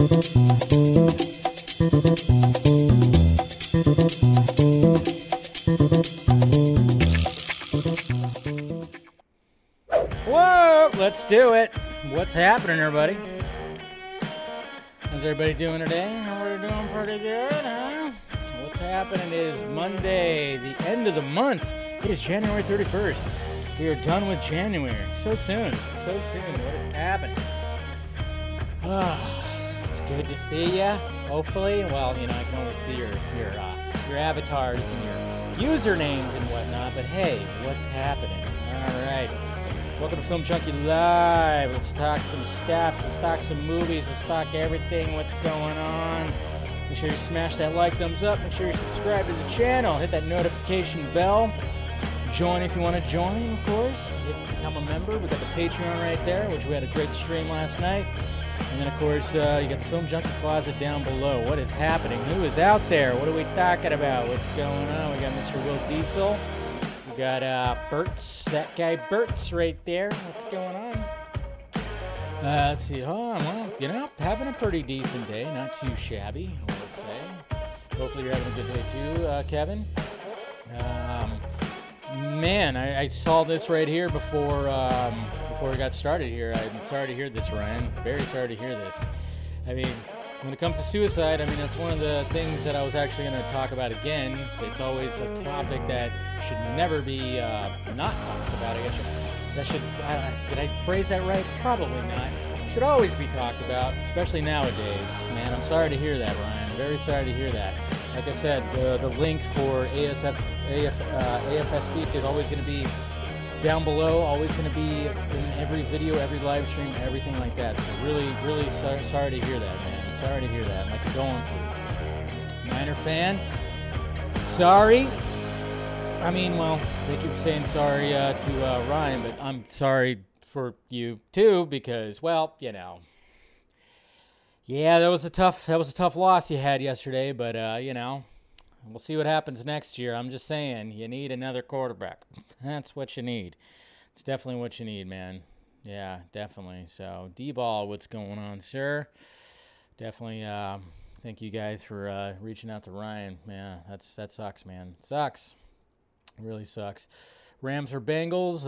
Whoa, let's do it. What's happening, everybody? How's everybody doing today? We're doing pretty good, huh? What's happening is Monday, the end of the month. It is January 31st. We are done with January. So soon. So soon. What has happened? Oh, it's good to see you, hopefully. Well, you know, I can only see your avatars and your usernames and whatnot, but hey, what's happening? All right. Welcome to Film Junkee Live. Let's talk some stuff. Let's talk some movies. Let's talk everything. What's going on? Make sure you smash that like, thumbs up. Make sure you subscribe to the channel. Hit that notification bell. Join if you want to join, of course. Become a member. We got the Patreon right there, which we had a great stream last night. And then, of course, you got the Film Junkee Closet down below. What is happening? Who is out there? What are we talking about? What's going on? We got Mr. Will Diesel. We got Bertz. That guy Bertz right there. What's going on? Let's see. Oh, well, you know, having a pretty decent day. Not too shabby, I would say. Hopefully you're having a good day, too, Kevin. Man, I saw this right here before we got started here. I'm sorry to hear this, Ryan. Very sorry to hear this. I mean, when it comes to suicide, I mean, that's one of the things that I was actually going to talk about again. It's always a topic that should never be not talked about. I guess that should, did I phrase that right? Probably not. Should always be talked about, especially nowadays. Man, I'm sorry to hear that, Ryan. Very sorry to hear that. Like I said, the link for AFS Speak is always going to be down below, always going to be in every video, every live stream, everything like that. So really, really sorry to hear that, man. Sorry to hear that. My condolences. Niner fan, sorry. I mean, well, they keep saying sorry to Ryan, but I'm sorry for you too because, well, you know. Yeah, that was a tough loss you had yesterday, but you know, we'll see what happens next year. I'm just saying, you need another quarterback. That's what you need. It's definitely what you need, man. Yeah, definitely. So, D-ball, what's going on, sir? Definitely. Thank you guys for reaching out to Ryan. Yeah, that sucks, man. It sucks. It really sucks. Rams or Bengals?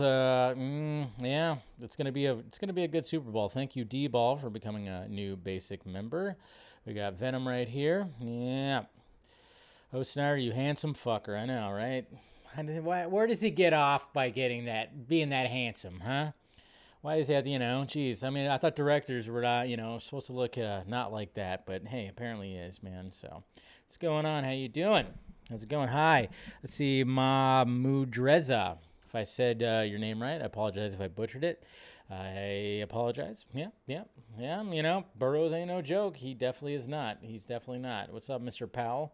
Yeah, it's gonna be a good Super Bowl. Thank you, D-Ball, for becoming a new basic member. We got Venom right here. Yeah. Oh, Snyder, you handsome fucker. I know, right? Where does he get off by getting that, being that handsome, huh? Why does he have to, you know? Geez, I mean, I thought directors were not, you know, supposed to look not like that, but hey, apparently he is, man. So, what's going on? How you doing? How's it going? Hi. Let's see, Mahmudreza. If I said your name right, I apologize if I butchered it. I apologize. Yeah. You know, Burroughs ain't no joke. He definitely is not. He's definitely not. What's up, Mr. Powell?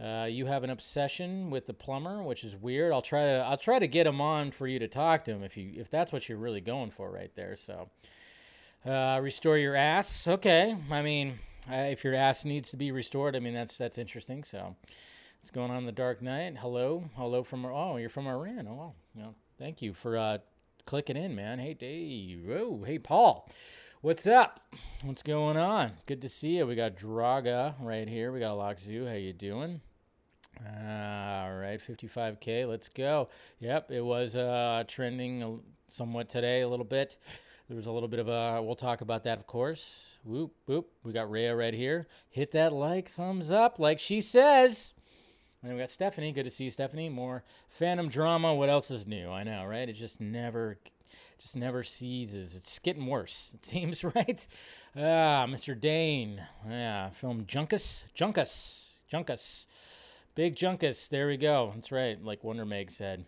You have an obsession with the plumber, which is weird. I'll try to get him on for you to talk to him if that's what you're really going for right there. So, restore your ass. Okay. I mean, if your ass needs to be restored, I mean that's interesting. So. What's going on in the dark night? Hello from, oh, you're from Iran. Oh, wow. You know, thank you for clicking in, man. Hey, Dave. Whoa. Hey, Paul. What's up? What's going on? Good to see you. We got Draga right here. We got Loxu. How you doing? All right, 55K. Let's go. Yep, it was trending somewhat today a little bit. There was a little bit of a, we'll talk about that, of course. Whoop, whoop. We got Rhea right here. Hit that like, thumbs up, like she says. And we got Stephanie. Good to see you, Stephanie. More Phantom drama. What else is new? I know, right? It just never ceases. It's getting worse. It seems, right? Mr. Dane. Yeah, Film Junkus. Big Junkus. There we go. That's right. Like Wonder Meg said.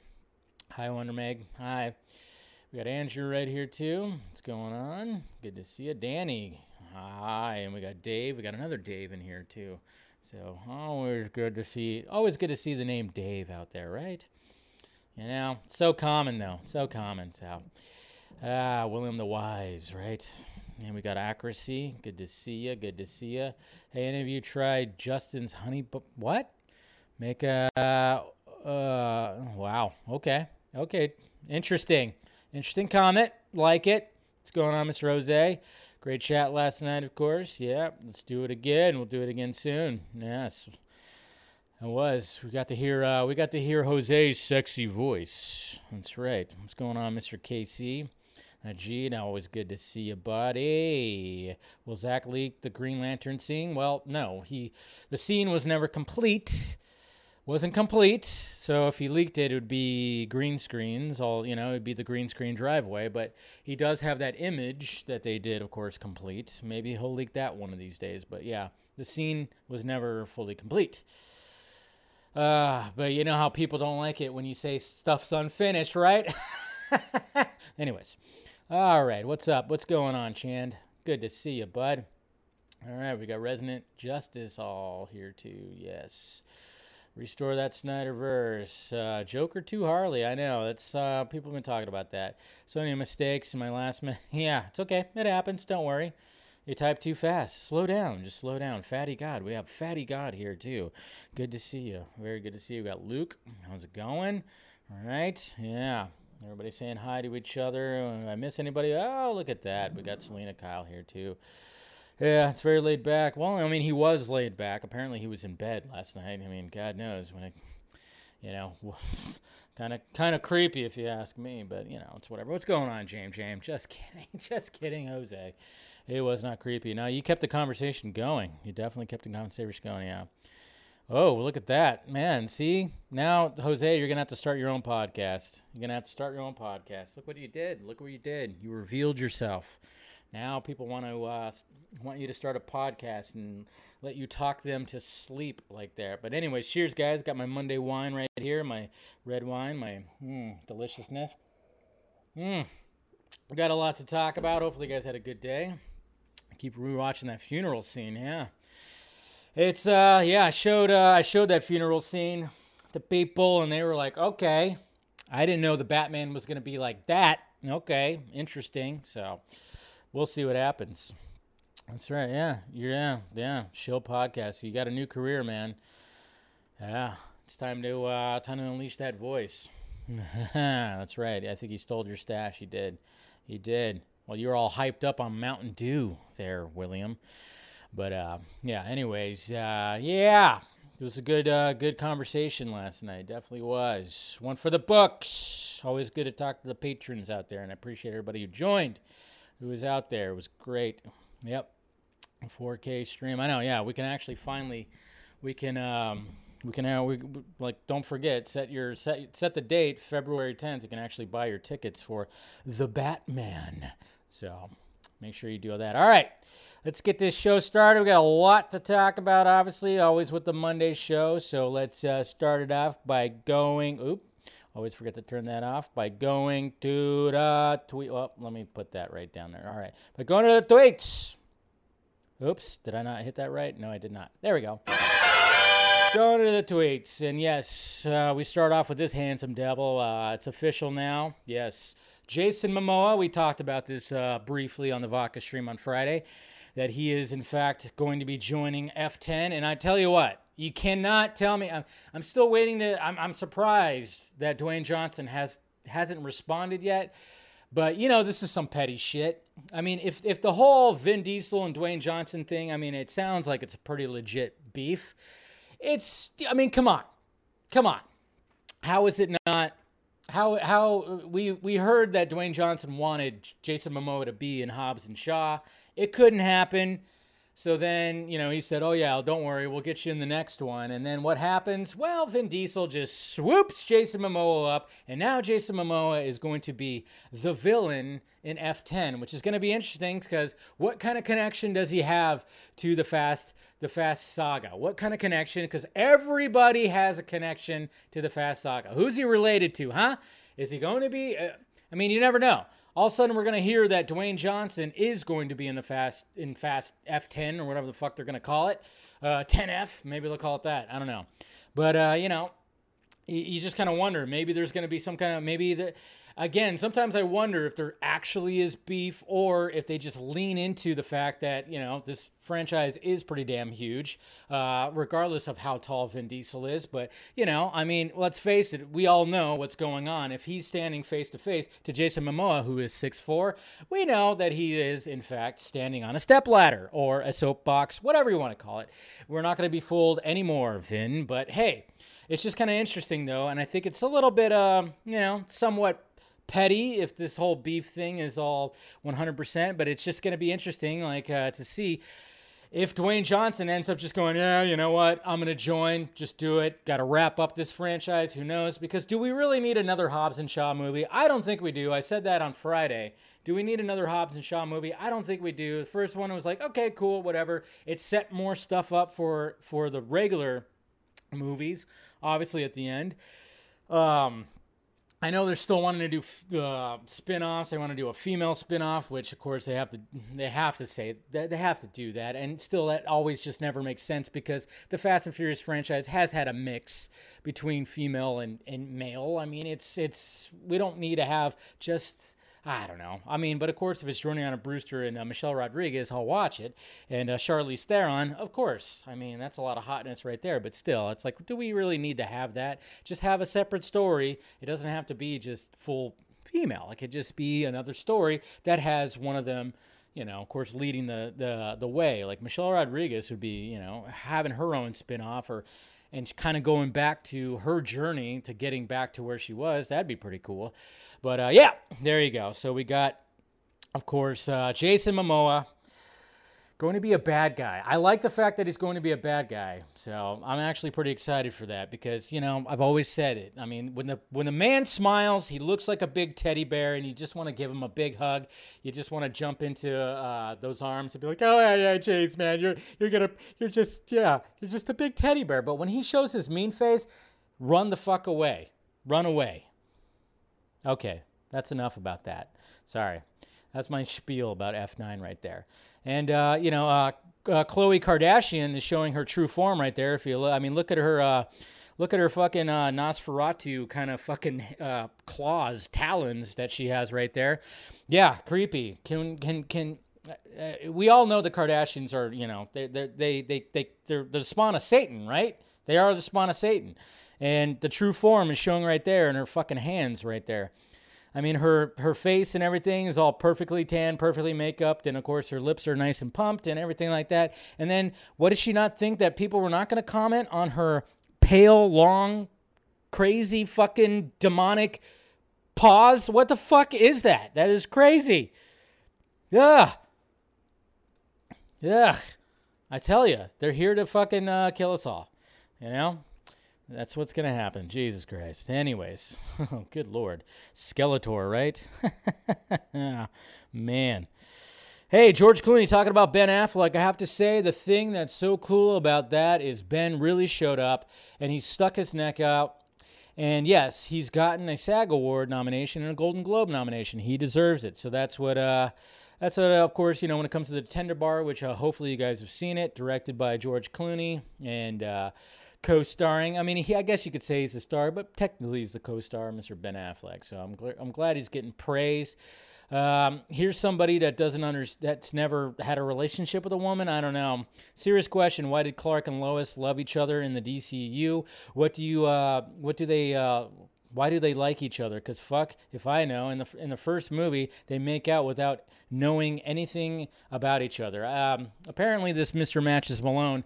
Hi, Wonder Meg. Hi. We got Andrew right here too. What's going on? Good to see you, Danny. Hi. And we got Dave. We got another Dave in here too. So always good to see the name Dave out there, right? You know, so common though, so common. So, William the Wise, right? And we got Accuracy. Good to see you. Good to see you. Hey, any of you tried Justin's honey? What? Make a wow. Okay. Interesting comment. Like it. What's going on, Miss Rose? Great chat last night, of course. Yeah, let's do it again. We'll do it again soon. Yes, it was. We got to hear Jose's sexy voice. That's right. What's going on, Mr. KC? Agee, always good to see you, buddy. Will Zach leak the Green Lantern scene? Well, no. The scene was never complete. Wasn't complete. So if he leaked it, it would be green screens. It'd be the green screen driveway. But he does have that image that they did, of course, complete. Maybe he'll leak that one of these days. But yeah, the scene was never fully complete. But you know how people don't like it when you say stuff's unfinished, right? Anyways. All right, what's up? What's going on, Chand? Good to see you, bud. All right, we got Resonant Justice all here, too. Yes. Restore that Snyderverse. Joker 2 Harley, I know. That's people have been talking about that. So many mistakes in my last minute. Yeah, it's okay. It happens. Don't worry. You type too fast. Slow down. Just slow down. Fatty God. We have Fatty God here, too. Good to see you. Very good to see you. We got Luke. How's it going? All right. Yeah. Everybody saying hi to each other. Did I miss anybody? Oh, look at that. We got Selena Kyle here, too. Yeah, it's very laid back. Well, I mean, he was laid back. Apparently, he was in bed last night. I mean, God knows when kind of creepy if you ask me, but, it's whatever. What's going on, James? Just kidding. Just kidding, Jose. It was not creepy. No, you kept the conversation going. You definitely kept the conversation going, yeah. Oh, look at that. Man, see? Now, Jose, you're going to have to start your own podcast. You're going to have to start your own podcast. Look what you did. Look what you did. You revealed yourself. Now people want you to start a podcast and let you talk them to sleep like that. But anyways, cheers, guys. Got my Monday wine right here, my red wine, my deliciousness. We got a lot to talk about. Hopefully you guys had a good day. I keep rewatching that funeral scene, yeah. It's I showed that funeral scene to people, and they were like, okay, I didn't know the Batman was gonna be like that. Okay, interesting. So we'll see what happens. That's right. Yeah. Chill podcast. You got a new career, man. Yeah, it's time to unleash that voice. That's right. I think he stole your stash. He did. Well, you were all hyped up on Mountain Dew there, William. But, anyways, it was a good conversation last night. Definitely was. One for the books. Always good to talk to the patrons out there, and I appreciate everybody who joined, who was out there. It was great. Yep. 4K stream. I know, yeah, we can actually finally, don't forget, set the date, February 10th. You can actually buy your tickets for The Batman. So make sure you do all that. All right. Let's get this show started. We got a lot to talk about, obviously, always with the Monday show. So let's start it off by going. Always forget to turn that off by going to the tweet. Well, let me put that right down there. All right, but going to the tweets. Oops, did I not hit that right? No, I did not. There we go. Going to the tweets, and yes, we start off with this handsome devil. It's official now. Yes, Jason Momoa. We talked about this briefly on the Vodka stream on Friday. That he is, in fact, going to be joining F10. And I tell you what, you cannot tell me. I'm still waiting to. I'm surprised that Dwayne Johnson hasn't responded yet. But, this is some petty shit. I mean, if the whole Vin Diesel and Dwayne Johnson thing, I mean, it sounds like it's a pretty legit beef. Come on. How is it not? How we heard that Dwayne Johnson wanted Jason Momoa to be in Hobbs and Shaw. It couldn't happen. So then, he said, oh, yeah, don't worry. We'll get you in the next one. And then what happens? Well, Vin Diesel just swoops Jason Momoa up. And now Jason Momoa is going to be the villain in F10, which is going to be interesting because what kind of connection does he have to the Fast Saga? What kind of connection? Because everybody has a connection to the Fast Saga. Who's he related to, huh? Is he going to be? You never know. All of a sudden, we're going to hear that Dwayne Johnson is going to be in the Fast F10 or whatever the fuck they're going to call it. 10F, maybe they'll call it that. I don't know. But, you just kind of wonder. Maybe there's going to be some kind of, again, sometimes I wonder if there actually is beef or if they just lean into the fact that, you know, this franchise is pretty damn huge, regardless of how tall Vin Diesel is. But, you know, I mean, let's face it, we all know what's going on. If he's standing face to face to Jason Momoa, who is 6'4", we know that he is, in fact, standing on a stepladder or a soapbox, whatever you want to call it. We're not going to be fooled anymore, Vin, but hey, it's just kind of interesting, though, and I think it's a little bit, you know, somewhat petty if this whole beef thing is all 100%, but it's just going to be interesting, like, to see if Dwayne Johnson ends up just going, yeah, you know what, I'm going to join, just do it, got to wrap up this franchise, who knows, because do we really need another Hobbs and Shaw movie? I don't think we do. I said that on Friday. Do we need another Hobbs and Shaw movie? I don't think we do. The first one was like, okay, cool, whatever. It set more stuff up for the regular movies, obviously, at the end. I know they're still wanting to do spin-offs. They want to do a female spin-off, which, of course, they have to do that. And still, that always just never makes sense because the Fast and Furious franchise has had a mix between female and male. I mean, it's we don't need to have just, I don't know. I mean, but of course, if it's Jordana Brewster and Michelle Rodriguez, I'll watch it. And Charlize Theron, of course. I mean, that's a lot of hotness right there. But still, it's like, do we really need to have that? Just have a separate story. It doesn't have to be just full female. It could just be another story that has one of them, you know, of course, leading the way. Like Michelle Rodriguez would be, you know, having her own spinoff or and kind of going back to her journey to getting back to where she was. That'd be pretty cool. But, yeah, there you go. So we got, of course, Jason Momoa going to be a bad guy. I like the fact that he's going to be a bad guy. So I'm actually pretty excited for that because, you know, I've always said it. I mean, when the man smiles, he looks like a big teddy bear, and you just want to give him a big hug. You just want to jump into those arms and be like, oh, yeah, Chase, man, you're just a big teddy bear. But when he shows his mean face, run the fuck away. Run away. Okay, that's enough about that. Sorry. That's my spiel about F9 right there. And, you know, Khloe Kardashian is showing her true form right there. If you look, I mean, look at her fucking Nosferatu kind of fucking claws, talons that she has right there. Yeah, creepy. We all know the Kardashians are, you know, they're the spawn of Satan, right? They are the spawn of Satan. And the true form is showing right there in her fucking hands right there. I mean, her face and everything is all perfectly tanned, perfectly make-upped, and, of course, her lips are nice and pumped and everything like that. And then what did she not think that people were not going to comment on her pale, long, crazy fucking demonic paws? What the fuck is that? That is crazy. Ugh. Ugh. I tell you, they're here to fucking kill us all, you know? That's what's going to happen. Jesus Christ. Anyways. Oh, good Lord. Skeletor, right? Man. Hey, George Clooney talking about Ben Affleck. I have to say the thing that's so cool about that is Ben really showed up and he stuck his neck out. And yes, he's gotten a SAG Award nomination and a Golden Globe nomination. He deserves it. So that's what... That's what, of course, you know, when it comes to The Tender Bar, which hopefully you guys have seen it, directed by George Clooney and... co-starring. I mean, I guess you could say he's a star, but technically he's the co-star, Mr. Ben Affleck. So I'm glad he's getting praise. Here's somebody that doesn't that's never had a relationship with a woman. I don't know. Serious question. Why did Clark and Lois love each other in the DCU? Why do they like each other? Because fuck if I know. In the first movie, they make out without knowing anything about each other. Apparently, this Mr. Matches Malone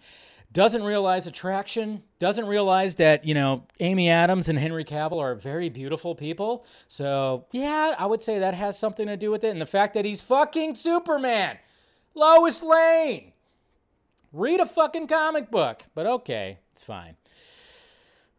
doesn't realize attraction, doesn't realize that, you know, Amy Adams and Henry Cavill are very beautiful people. So, yeah, I would say that has something to do with it. And the fact that he's fucking Superman, Lois Lane. Read a fucking comic book. But okay, it's fine.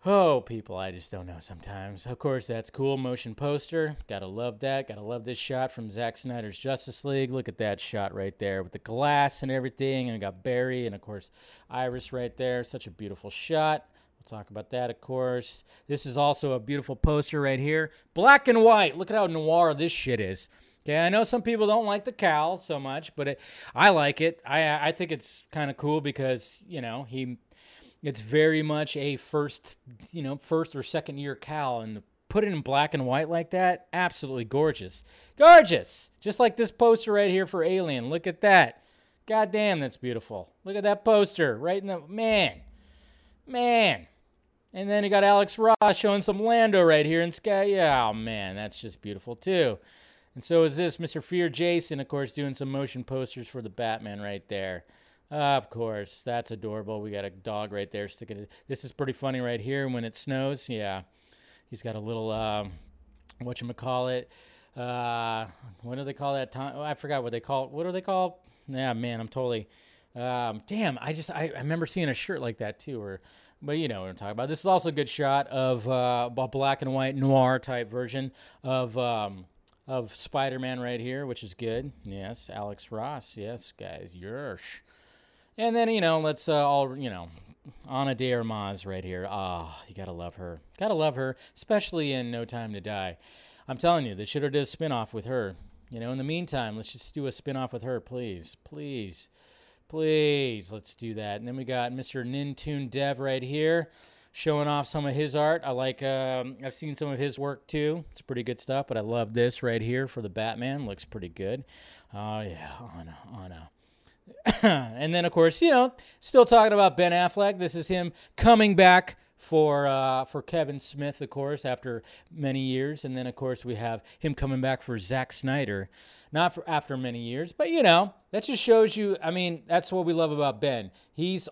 Oh, people, I just don't know sometimes. Of course, that's cool. Motion poster. Gotta love that. Gotta love this shot from Zack Snyder's Justice League. Look at that shot right there with the glass and everything. And we got Barry and, of course, Iris right there. Such a beautiful shot. We'll talk about that, of course. This is also a beautiful poster right here. Black and white. Look at how noir this shit is. Okay, I know some people don't like the cowl so much, but I like it. I think it's kind of cool because, you know, it's very much a first or second year cowl in the put it in black and white like that, absolutely gorgeous. Gorgeous! Just like this poster right here for Alien. Look at that. God damn, that's beautiful. Look at that poster right in the... Man. Man. And then you got Alex Ross showing some Lando right here in Sky. Yeah, oh, man, that's just beautiful, too. And so is this Mr. Fear Jason, of course, doing some motion posters for the Batman right there. Of course, that's adorable. We got a dog right there sticking it. This is pretty funny right here when it snows. Yeah, he's got a little, whatchamacallit. What do they call that? Oh, I forgot what they call it. What do they call it? Yeah, man, I'm totally... damn, I remember seeing a shirt like that, too. But you know what I'm talking about. This is also a good shot of a black and white noir-type version of Spider-Man right here, which is good. Yes, Alex Ross. Yes, guys. Yersh. And then, you know, let's all, you know, Ana de Armas right here. Ah, oh, you got to love her. Got to love her, especially in No Time to Die. I'm telling you, they should have done a spinoff with her. You know, in the meantime, let's just do a spinoff with her, please. Please. Please. Let's do that. And then we got Mr. Nintoon Dev right here showing off some of his art. I like, I've seen some of his work, too. It's pretty good stuff, but I love this right here for the Batman. Looks pretty good. Oh, yeah. Ana. And then, of course, you know, still talking about Ben Affleck. This is him coming back for Kevin Smith, of course, after many years. And then, of course, we have him coming back for Zack Snyder. Not for after many years, but, you know, that just shows you, I mean, that's what we love about Ben. He's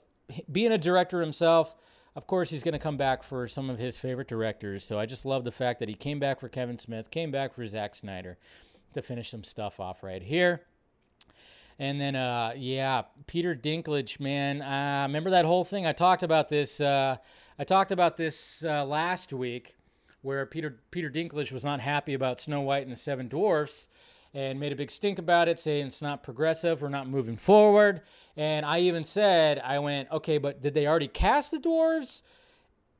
being a director himself. Of course, he's going to come back for some of his favorite directors. So I just love the fact that he came back for Kevin Smith, came back for Zack Snyder to finish some stuff off right here. And then, yeah, Peter Dinklage, man. Remember that whole thing? I talked about this. I talked about this last week, where Peter Dinklage was not happy about Snow White and the Seven Dwarfs, and made a big stink about it, saying it's not progressive, we're not moving forward. And I even said, I went, okay, but did they already cast the dwarves?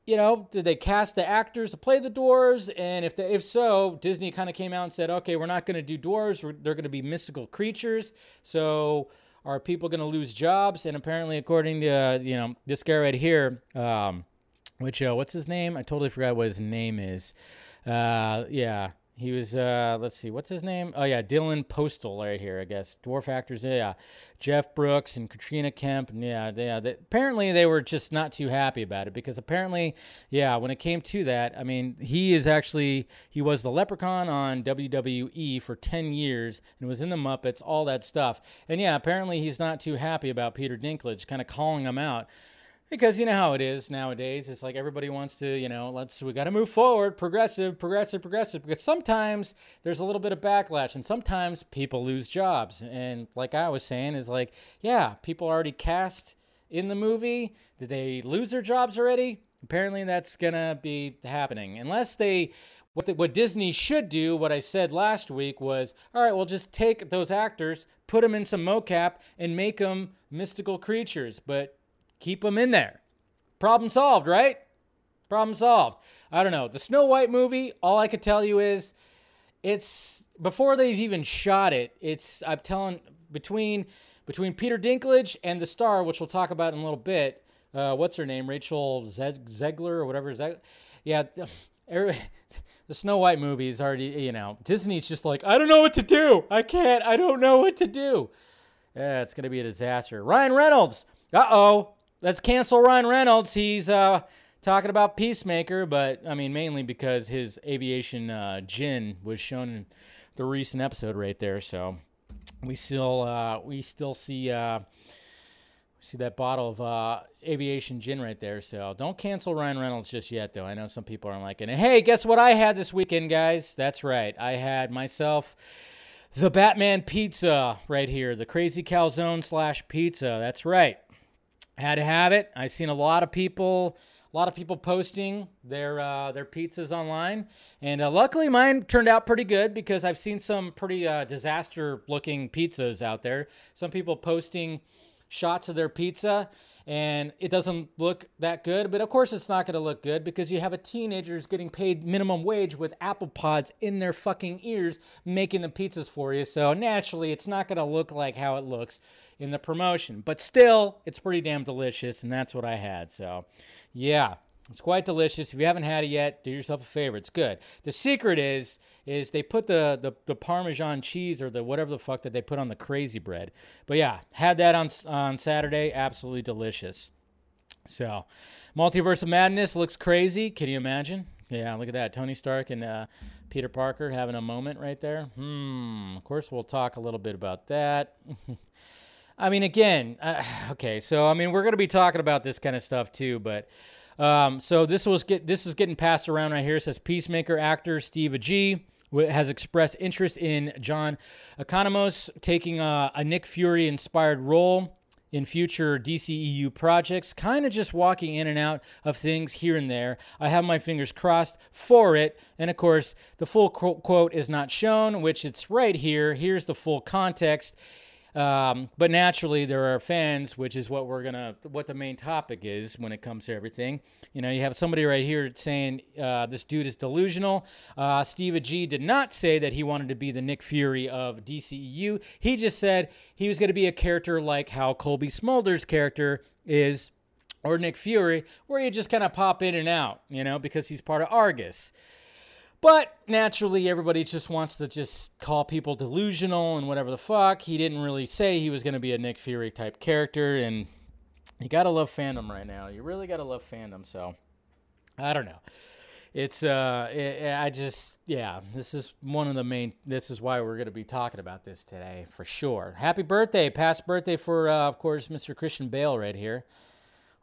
You know, did they cast the actors to play the dwarves? And if so, Disney kind of came out and said, okay, we're not going to do dwarves. They're going to be mystical creatures. So are people going to lose jobs? And apparently, according to, you know, this guy right here, which, what's his name? I totally forgot what his name is. Yeah, he was, let's see, what's his name? Oh, yeah, Dylan Postal right here, I guess. Dwarf actors, yeah. Jeff Brooks and Katrina Kemp, and yeah. Apparently, they were just not too happy about it because apparently, yeah, when it came to that, I mean, he was the leprechaun on WWE for 10 years and was in the Muppets, all that stuff. And, yeah, apparently, he's not too happy about Peter Dinklage kind of calling him out. Because you know how it is nowadays. It's like everybody wants to, you know, we got to move forward, progressive. Because sometimes there's a little bit of backlash, and sometimes people lose jobs. And like I was saying, is like, yeah, people already cast in the movie. Did they lose their jobs already? Apparently, that's gonna be happening unless they. What Disney should do, what I said last week was, all right, we'll just take those actors, put them in some mocap, and make them mystical creatures, but. Keep them in there. Problem solved, right? Problem solved. I don't know. The Snow White movie, all I could tell you is it's before they've even shot it, I'm telling between Peter Dinklage and the star, which we'll talk about in a little bit, what's her name? Rachel Zegler or whatever. Yeah, the Snow White movie is already, you know, Disney's just like, I don't know what to do. I don't know what to do. Yeah, it's going to be a disaster. Ryan Reynolds. Uh-oh. Let's cancel Ryan Reynolds. He's talking about Peacemaker, but, I mean, mainly because his aviation gin was shown in the recent episode right there. So we still see that bottle of aviation gin right there. So don't cancel Ryan Reynolds just yet, though. I know some people aren't liking it. Hey, guess what I had this weekend, guys? That's right. I had myself... the Batman pizza right here. The crazy calzone / pizza. That's right. Had to have it. I've seen a lot of people posting their pizzas online. And luckily mine turned out pretty good because I've seen some pretty disaster-looking pizzas out there. Some people posting shots of their pizza and it doesn't look that good. But of course it's not going to look good because you have a teenager who's getting paid minimum wage with apple pods in their fucking ears making the pizzas for you. So naturally it's not going to look like how it looks in the promotion. But still, it's pretty damn delicious and that's what I had. So yeah, It's quite delicious. If you haven't had it yet, do yourself a favor. It's good. The secret is they put the Parmesan cheese or the whatever the fuck that they put on the crazy bread. But yeah, had that on Saturday. Absolutely delicious. So, Multiverse of Madness looks crazy. Can you imagine? Yeah, look at that. Tony Stark and Peter Parker having a moment right there. Of course, we'll talk a little bit about that. I mean, again, okay. So, I mean, we're going to be talking about this kind of stuff too, but... So this is getting passed around right here. It says Peacemaker actor Steve Agee has expressed interest in John Economos taking a Nick Fury inspired role in future DCEU projects, kind of just walking in and out of things here and there. I have my fingers crossed for it. And of course, the full quote is not shown, which it's right here. Here's the full context. But naturally there are fans, which is what what the main topic is when it comes to everything. You know, you have somebody right here saying, this dude is delusional. Steve Agee did not say that he wanted to be the Nick Fury of DCEU. He just said he was going to be a character like how Colby Smulders' character is, or Nick Fury, where you just kind of pop in and out, you know, because he's part of Argus. But naturally, everybody just wants to just call people delusional and whatever the fuck. He didn't really say he was going to be a Nick Fury type character, and you got to love fandom right now. You really got to love fandom, so I don't know. It's, this is one of the main, this is why we're going to be talking about this today for sure. Happy birthday, past birthday for, of course, Mr. Christian Bale right here.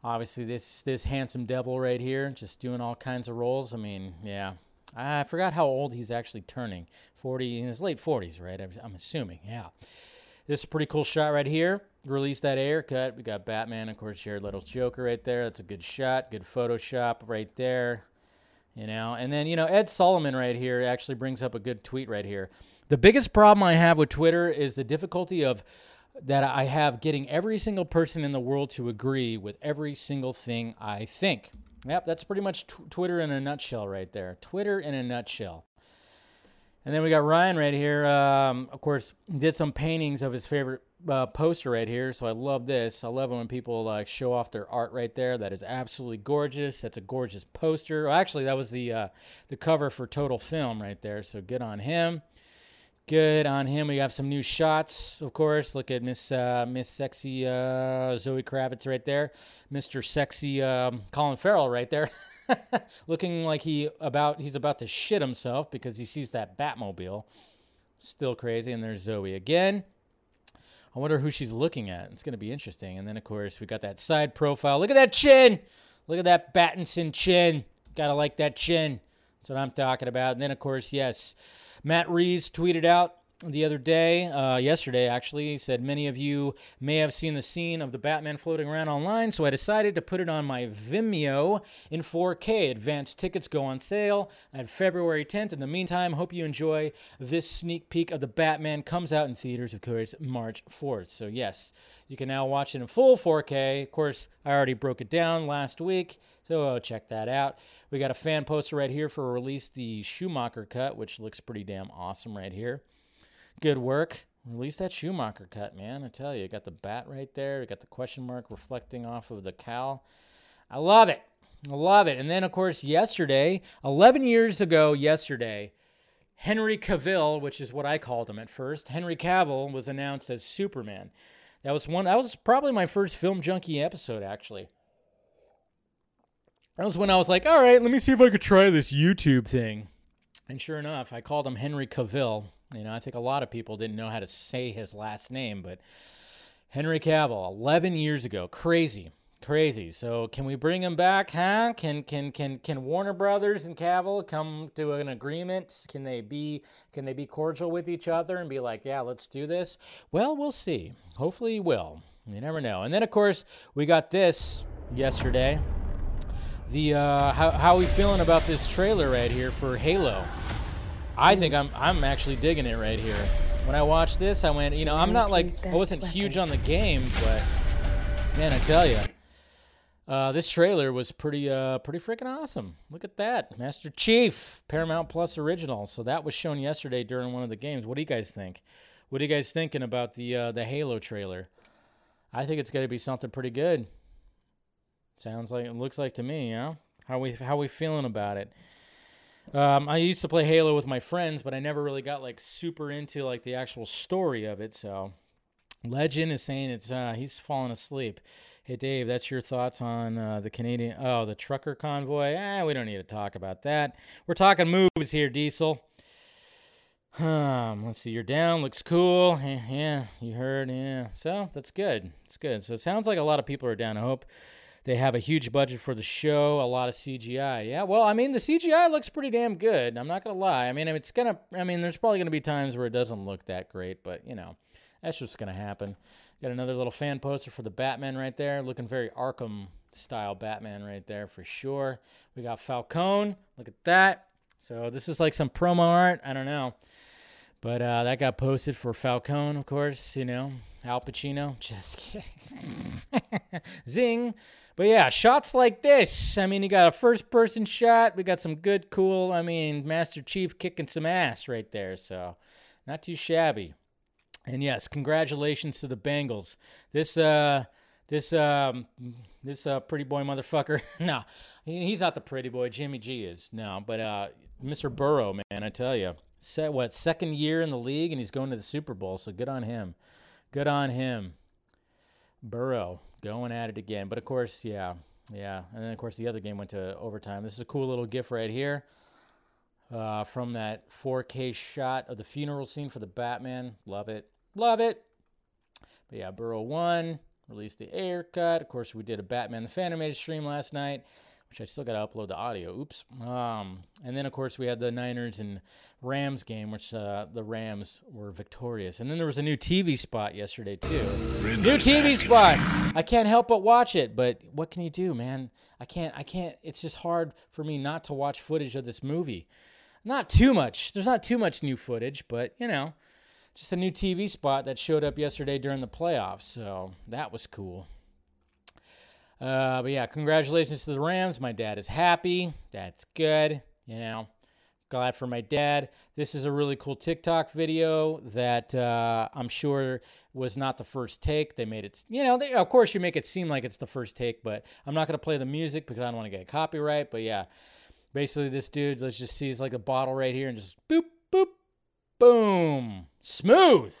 Obviously, this handsome devil right here, just doing all kinds of roles. I mean, yeah. I forgot how old he's actually turning, 40, in his late 40s, right? I'm assuming, yeah. This is a pretty cool shot right here. Release that haircut. We got Batman, of course, Jared Leto's Joker right there. That's a good shot, good Photoshop right there, you know. And then, you know, Ed Solomon right here actually brings up a good tweet right here. The biggest problem I have with Twitter is the difficulty of that I have getting every single person in the world to agree with every single thing I think. Yep, that's pretty much Twitter in a nutshell right there. Twitter in a nutshell. And then we got Ryan right here. Of course, did some paintings of his favorite poster right here, so I love this. I love it when people show off their art right there. That is absolutely gorgeous. That's a gorgeous poster. Well, actually, that was the cover for Total Film right there, so good on him. Good on him. We have some new shots, of course. Look at Miss Sexy Zoe Kravitz right there. Mr. Sexy Colin Farrell right there, looking like he's about to shit himself because he sees that Batmobile. Still crazy. And there's Zoe again. I wonder who she's looking at. It's going to be interesting. And then of course we got that side profile. Look at that chin. Look at that Pattinson chin. Gotta like that chin. That's what I'm talking about. And then of course, yes. Matt Reeves tweeted out the other day, yesterday actually, he said, many of you may have seen the scene of the Batman floating around online, so I decided to put it on my Vimeo in 4K. Advanced tickets go on sale on February 10th. In the meantime, hope you enjoy this sneak peek of the Batman. Comes out in theaters, of course, March 4th. So yes, you can now watch it in full 4K. Of course, I already broke it down last week. So check that out. We got a fan poster right here for a release, the Schumacher cut, which looks pretty damn awesome right here. Good work. Release that Schumacher cut, man. I tell you, got the bat right there. We got the question mark reflecting off of the cowl. I love it. I love it. And then, of course, yesterday, 11 years ago yesterday, Henry Cavill, which is what I called him at first, Henry Cavill was announced as Superman. That was probably my first Film Junkee episode, actually. That was when I was like, all right, let me see if I could try this YouTube thing. And sure enough, I called him Henry Cavill. You know, I think a lot of people didn't know how to say his last name, but Henry Cavill, 11 years ago. Crazy, crazy. So can we bring him back, huh? Can Warner Brothers and Cavill come to an agreement? Can they be cordial with each other and be like, yeah, let's do this? Well, we'll see. Hopefully he will. You never know. And then, of course, we got this yesterday. The how are we feeling about this trailer right here for Halo? I think I'm actually digging it right here. When I watched this, I went, you know, I'm not like I wasn't huge on the game, but man, I tell you, this trailer was pretty freaking awesome. Look at that, Master Chief, Paramount Plus original. So that was shown yesterday during one of the games. What do you guys think? What are you guys thinking about the Halo trailer? I think it's going to be something pretty good. Sounds like it looks like to me, yeah. How we feeling about it? I used to play Halo with my friends, but I never really got like super into like the actual story of it. So, Legend is saying it's he's falling asleep. Hey Dave, that's your thoughts on the trucker convoy? We don't need to talk about that. We're talking movies here, Diesel. Let's see. You're down. Looks cool. Yeah, you heard. Yeah. So that's good. It's good. So it sounds like a lot of people are down. I hope they have a huge budget for the show. A lot of CGI. Yeah. Well, I mean, the CGI looks pretty damn good. I'm not gonna lie. I mean, it's gonna. I mean, there's probably gonna be times where it doesn't look that great, but you know, that's just gonna happen. Got another little fan poster for the Batman right there. Looking very Arkham style Batman right there for sure. We got Falcone. Look at that. So this is like some promo art. I don't know. But that got posted for Falcone, of course, you know, Al Pacino. Just kidding. Zing. But yeah, shots like this. I mean, you got a first-person shot. We got some good, cool, I mean, Master Chief kicking some ass right there. So not too shabby. And, yes, congratulations to the Bengals. This pretty boy motherfucker. No, he's not the pretty boy. Jimmy G is. No, but Mr. Burrow, man, I tell you. Second year in the league, and he's going to the Super Bowl, so good on him. Good on him. Burrow, going at it again. But, of course, yeah. And then, of course, the other game went to overtime. This is a cool little gif right here from that 4K shot of the funeral scene for the Batman. Love it. Love it. But, yeah, Burrow won. Released the air cut. Of course, we did a Batman the Fanimated stream last night, which I still got to upload the audio. Oops. And then, of course, we had the Niners and Rams game, which the Rams were victorious. And then there was a new TV spot yesterday, too. Rinder's new TV spot. I can't help but watch it, but what can you do, man? I can't. It's just hard for me not to watch footage of this movie. Not too much. There's not too much new footage, but, you know, just a new TV spot that showed up yesterday during the playoffs. So that was cool. But yeah, congratulations to the Rams. My dad is happy. That's good. You know, glad for my dad. This is a really cool TikTok video that I'm sure was not the first take. They made it, you know, of course you make it seem like it's the first take, but I'm not going to play the music because I don't want to get a copyright. But yeah, basically this dude, let's just see, he's like a bottle right here and just boop, boop, boom. Smooth.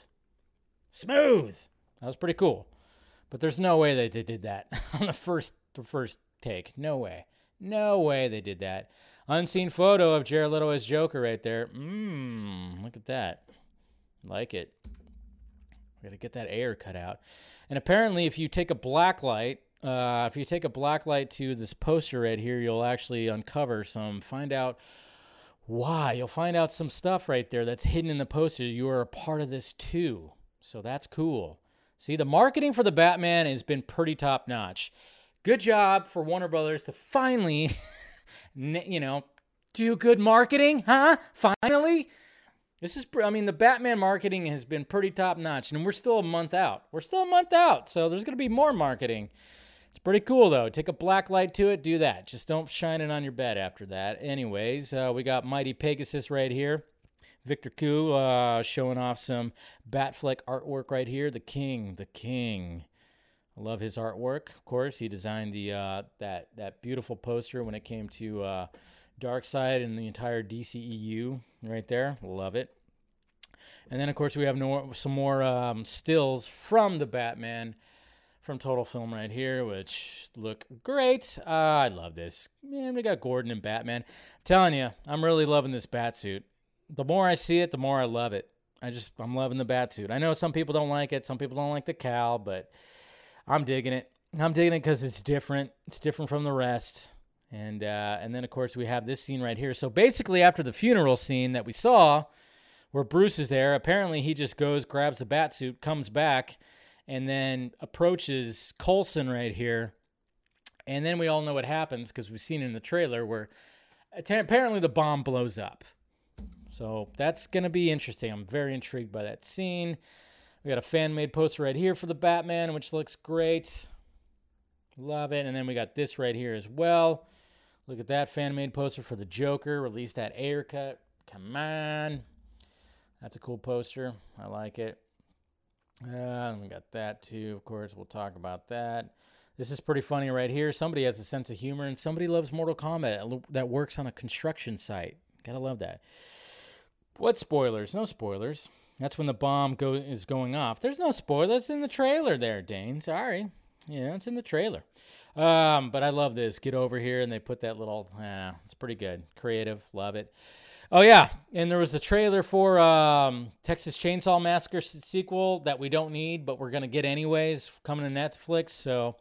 Smooth. That was pretty cool. But there's no way they did that on the first take. No way. No way they did that. Unseen photo of Jared Leto as Joker right there. Look at that. Like it. We got to get that air cut out. And apparently if you take a black light, to this poster right here, you'll actually uncover some, find out why. You'll find out some stuff right there that's hidden in the poster. You are a part of this too. So that's cool. See, the marketing for the Batman has been pretty top-notch. Good job for Warner Brothers to finally, you know, do good marketing, huh? Finally? The Batman marketing has been pretty top-notch, and we're still a month out. So there's going to be more marketing. It's pretty cool, though. Take a black light to it, do that. Just don't shine it on your bed after that. Anyways, we got Mighty Pegasus right here. Victor Koo showing off some Batfleck artwork right here. The King. I love his artwork. Of course, he designed the that beautiful poster when it came to Darkseid and the entire DCEU right there. Love it. And then, of course, we have some more stills from the Batman from Total Film right here, which look great. I love this. Man, we got Gordon and Batman. I'm telling you, I'm really loving this Batsuit. The more I see it, the more I love it. I'm loving the Batsuit. I know some people don't like it. Some people don't like the cowl, but I'm digging it. I'm digging it because it's different. It's different from the rest. And then, of course, we have this scene right here. So basically, after the funeral scene that we saw where Bruce is there, apparently he just goes, grabs the Batsuit, comes back, and then approaches Coulson right here. And then we all know what happens because we've seen in the trailer where apparently the bomb blows up. So that's going to be interesting. I'm very intrigued by that scene. We got a fan-made poster right here for the Batman, which looks great. Love it. And then we got this right here as well. Look at that fan-made poster for the Joker. Release that air cut. Come on. That's a cool poster. I like it. And we got that, too. Of course, we'll talk about that. This is pretty funny right here. Somebody has a sense of humor, and somebody loves Mortal Kombat that works on a construction site. Gotta love that. What spoilers? No spoilers. That's when the bomb is going off. There's no spoilers. It's in the trailer there, Dane. Sorry. Yeah, it's in the trailer. But I love this. Get over here, and they put that little, it's pretty good. Creative. Love it. Oh, yeah, and there was the trailer for Texas Chainsaw Massacre sequel that we don't need, but we're going to get anyways, coming to Netflix. So,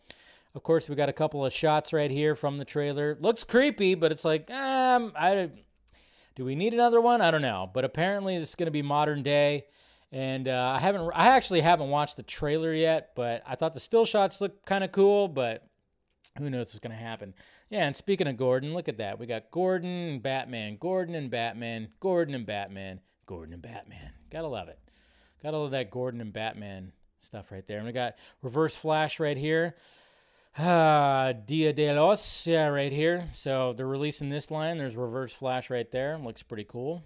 of course, we got a couple of shots right here from the trailer. Looks creepy, but it's like, do we need another one? I don't know, but apparently this is going to be modern day, and I actually haven't watched the trailer yet, but I thought the still shots looked kind of cool, but who knows what's going to happen. Yeah, and speaking of Gordon, look at that. We got Gordon and Batman, Gordon and Batman, Gordon and Batman, Gordon and Batman. Gotta love it. Gotta love that Gordon and Batman stuff right there. And we got Reverse Flash right here. Dia de los, yeah, right here. So they're releasing this line. There's Reverse Flash right there. Looks pretty cool.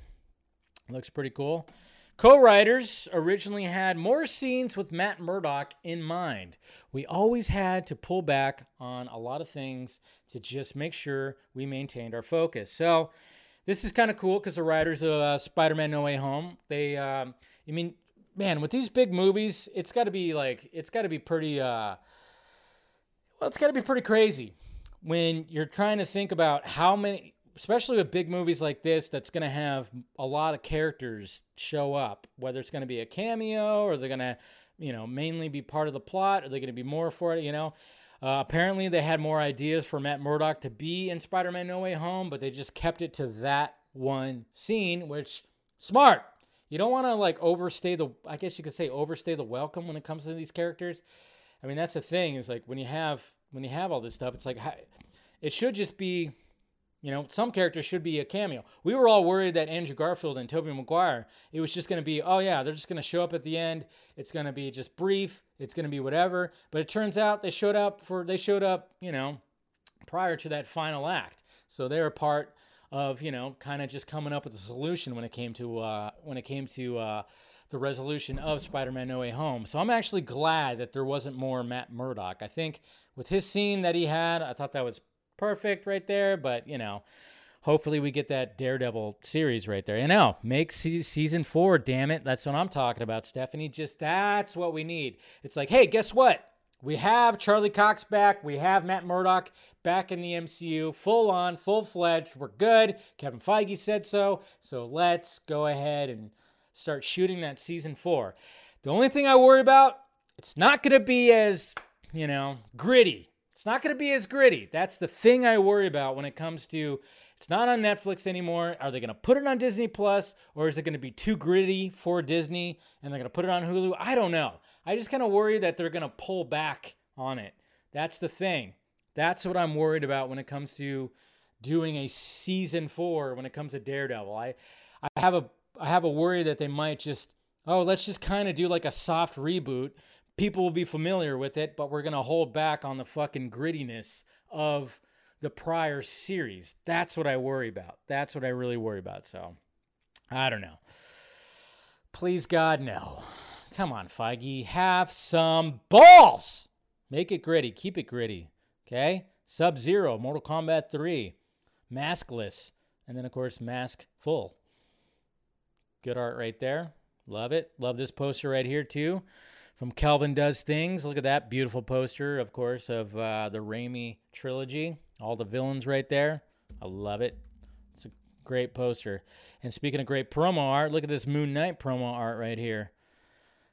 Looks pretty cool. Co-writers originally had more scenes with Matt Murdock in mind. We always had to pull back on a lot of things to just make sure we maintained our focus. So this is kind of cool because the writers of Spider-Man: No Way Home, they, I mean, man, with these big movies, it's got to be like, it's got to be pretty crazy when you're trying to think about how many, especially with big movies like this, that's going to have a lot of characters show up, whether it's going to be a cameo or they're going to, mainly be part of the plot. Are they going to be more for it? Apparently they had more ideas for Matt Murdock to be in Spider-Man No Way Home, but they just kept it to that one scene, which smart. You don't want to like overstay the welcome when it comes to these characters. I mean, that's the thing is like when you have all this stuff, it's like, it should just be, some characters should be a cameo. We were all worried that Andrew Garfield and Tobey Maguire, it was just going to be, oh, yeah, they're just going to show up at the end. It's going to be just brief. It's going to be whatever. But it turns out they showed up, prior to that final act. So they were part of, kind of just coming up with a solution when it came to the resolution of Spider-Man No Way Home. So I'm actually glad that there wasn't more Matt Murdock. I think with his scene that he had, I thought that was perfect right there, but hopefully we get that Daredevil series right there. Make season 4, damn it. That's what I'm talking about, Stephanie. That's what we need. It's like, hey, guess what? We have Charlie Cox back. We have Matt Murdock back in the MCU, full on, full-fledged. We're good. Kevin Feige said so. So let's go ahead and start shooting that season 4. The only thing I worry about, it's not going to be as, gritty. It's not going to be as gritty. That's the thing I worry about when it comes to, it's not on Netflix anymore. Are they going to put it on Disney Plus, or is it going to be too gritty for Disney and they're going to put it on Hulu? I don't know. I just kind of worry that they're going to pull back on it. That's the thing. That's what I'm worried about when it comes to doing a season 4 when it comes to Daredevil. I have a worry that they might just, let's just kind of do like a soft reboot. People will be familiar with it, but we're going to hold back on the fucking grittiness of the prior series. That's what I worry about. That's what I really worry about. So, I don't know. Please, God, no. Come on, Feige. Have some balls. Make it gritty. Keep it gritty. Okay? Sub-Zero, Mortal Kombat 3, maskless, and then, of course, mask full. Good art right there. Love it. Love this poster right here, too. From Calvin Does Things. Look at that beautiful poster, of course, of the Raimi trilogy. All the villains right there. I love it. It's a great poster. And speaking of great promo art, look at this Moon Knight promo art right here.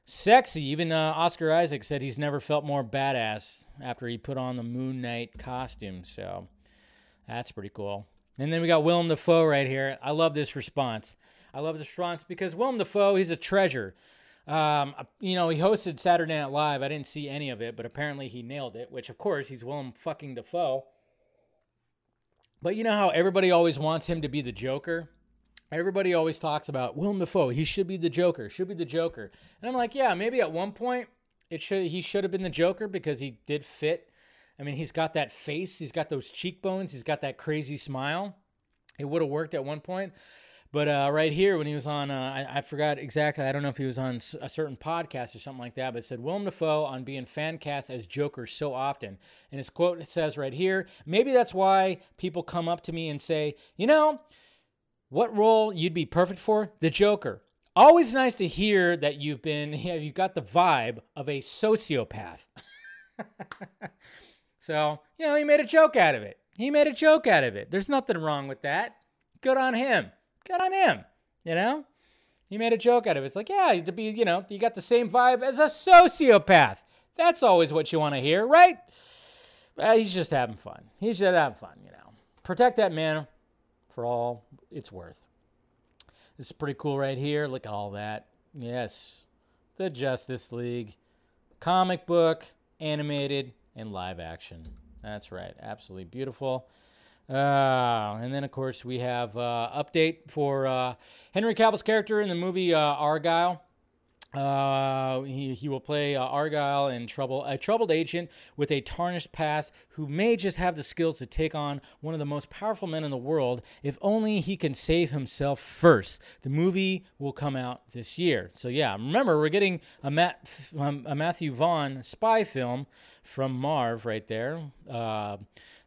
Sexy. Even Oscar Isaac said he's never felt more badass after he put on the Moon Knight costume. So that's pretty cool. And then we got Willem Dafoe right here. I love this response. I love this response because Willem Dafoe, he's a treasure. He hosted Saturday Night Live. I didn't see any of it, but apparently he nailed it, which, of course, he's Willem fucking Dafoe. But you know how everybody always wants him to be the Joker? Everybody always talks about Willem Dafoe. He should be the Joker, And I'm like, yeah, maybe at one point he should have been the Joker because he did fit. I mean, he's got that face. He's got those cheekbones. He's got that crazy smile. It would have worked at one point. But right here, when he was on, I forgot exactly, I don't know if he was on a certain podcast or something like that, but it said, Willem Dafoe on being fan cast as Joker so often. And his quote, it says right here, maybe that's why people come up to me and say, you know, what role you'd be perfect for? The Joker. Always nice to hear that you've got the vibe of a sociopath. So, you know, he made a joke out of it. There's nothing wrong with that. Good on him. You know, he made a joke out of it. It's like, yeah, to be, you know, you got the same vibe as a sociopath. That's always what you want to hear, right? He's just having fun. You know, protect that man for all it's worth. This is pretty cool right here. Look at all that. Yes, the Justice League, comic book, animated, and live action. That's right. Absolutely beautiful. And then, of course, we have update for Henry Cavill's character in the movie Argyle. He will play Argyle in trouble, a troubled agent with a tarnished past who may just have the skills to take on one of the most powerful men in the world if only he can save himself first. The movie will come out this year. So, yeah, remember, we're getting a Matthew Vaughn spy film from Marv right there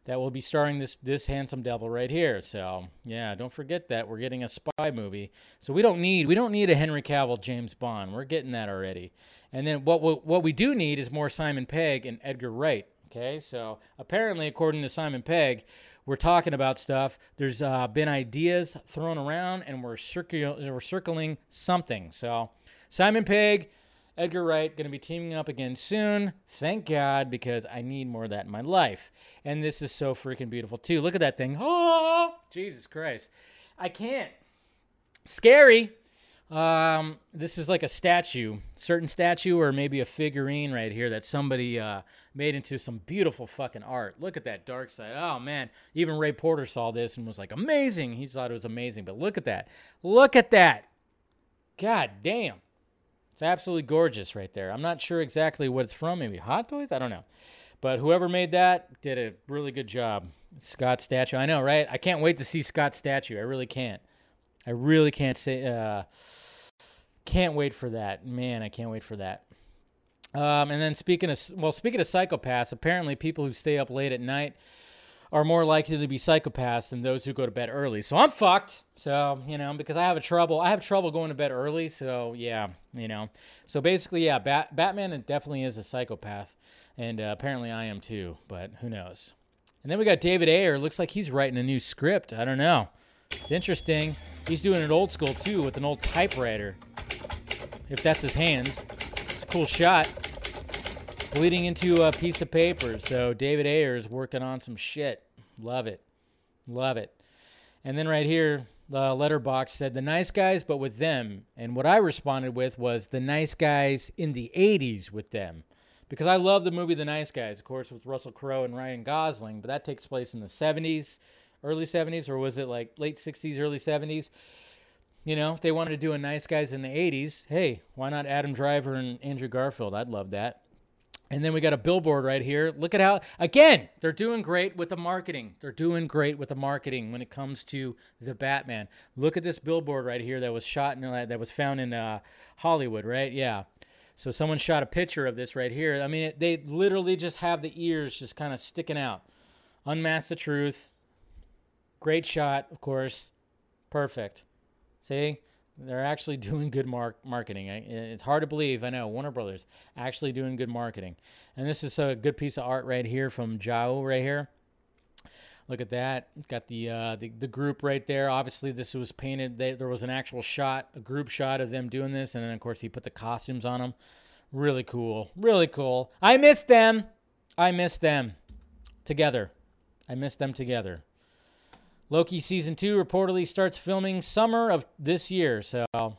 that will be starring this handsome devil right here. So, yeah, don't forget that we're getting a spy movie. So we don't need a Henry Cavill James Bond. We're getting that already. And then what we do need is more Simon Pegg and Edgar Wright. Okay, so apparently, according to Simon Pegg, we're talking about stuff. There's been ideas thrown around, and we're circling something. So Simon Pegg, Edgar Wright going to be teaming up again soon. Thank God, because I need more of that in my life. And this is so freaking beautiful, too. Look at that thing. Oh, Jesus Christ. I can't. Scary. This is like a statue, certain statue or maybe a figurine right here that somebody made into some beautiful fucking art. Look at that dark side. Oh, man. Even Ray Porter saw this and was like, amazing. He thought it was amazing. But look at that. Look at that. God damn. It's absolutely gorgeous right there. I'm not sure exactly what it's from. Maybe Hot Toys? I don't know. But whoever made that did a really good job. Scott's statue. I know, right? I can't wait to see Scott's statue. I really can't. Can't wait for that. Man, I can't wait for that. And then speaking of psychopaths, apparently people who stay up late at night are more likely to be psychopaths than those who go to bed early. So I'm fucked. So, you know, because I have trouble going to bed early. So, yeah, you know. So basically, yeah, Batman definitely is a psychopath. And apparently I am too, but who knows. And then we got David Ayer. Looks like he's writing a new script. I don't know. It's interesting. He's doing it old school too with an old typewriter. If that's his hands. It's a cool shot. Bleeding into a piece of paper. So David Ayer is working on some shit. Love it. Love it. And then right here, the letterbox said, the nice guys, but with them. And what I responded with was, the nice guys in the 80s with them. Because I love the movie The Nice Guys, of course, with Russell Crowe and Ryan Gosling. But that takes place in the 70s, early 70s, or was it like late 60s, early 70s? You know, if they wanted to do a Nice Guys in the 80s, hey, why not Adam Driver and Andrew Garfield? I'd love that. And then we got a billboard right here. Look at how, again, they're doing great with the marketing. They're doing great with the marketing when it comes to the Batman. Look at this billboard right here that was found in Hollywood, right? Yeah. So someone shot a picture of this right here. I mean, they literally just have the ears just kind of sticking out. Unmask the truth. Great shot, of course. Perfect. See? They're actually doing good marketing. It's hard to believe. I know. Warner Brothers actually doing good marketing. And this is a good piece of art right here from Jao right here. Look at that. Got the group right there. Obviously, this was painted. There was an actual shot, a group shot of them doing this. And then, of course, he put the costumes on them. Really cool. Really cool. I miss them. I miss them together. Loki Season 2 reportedly starts filming summer of this year. So we're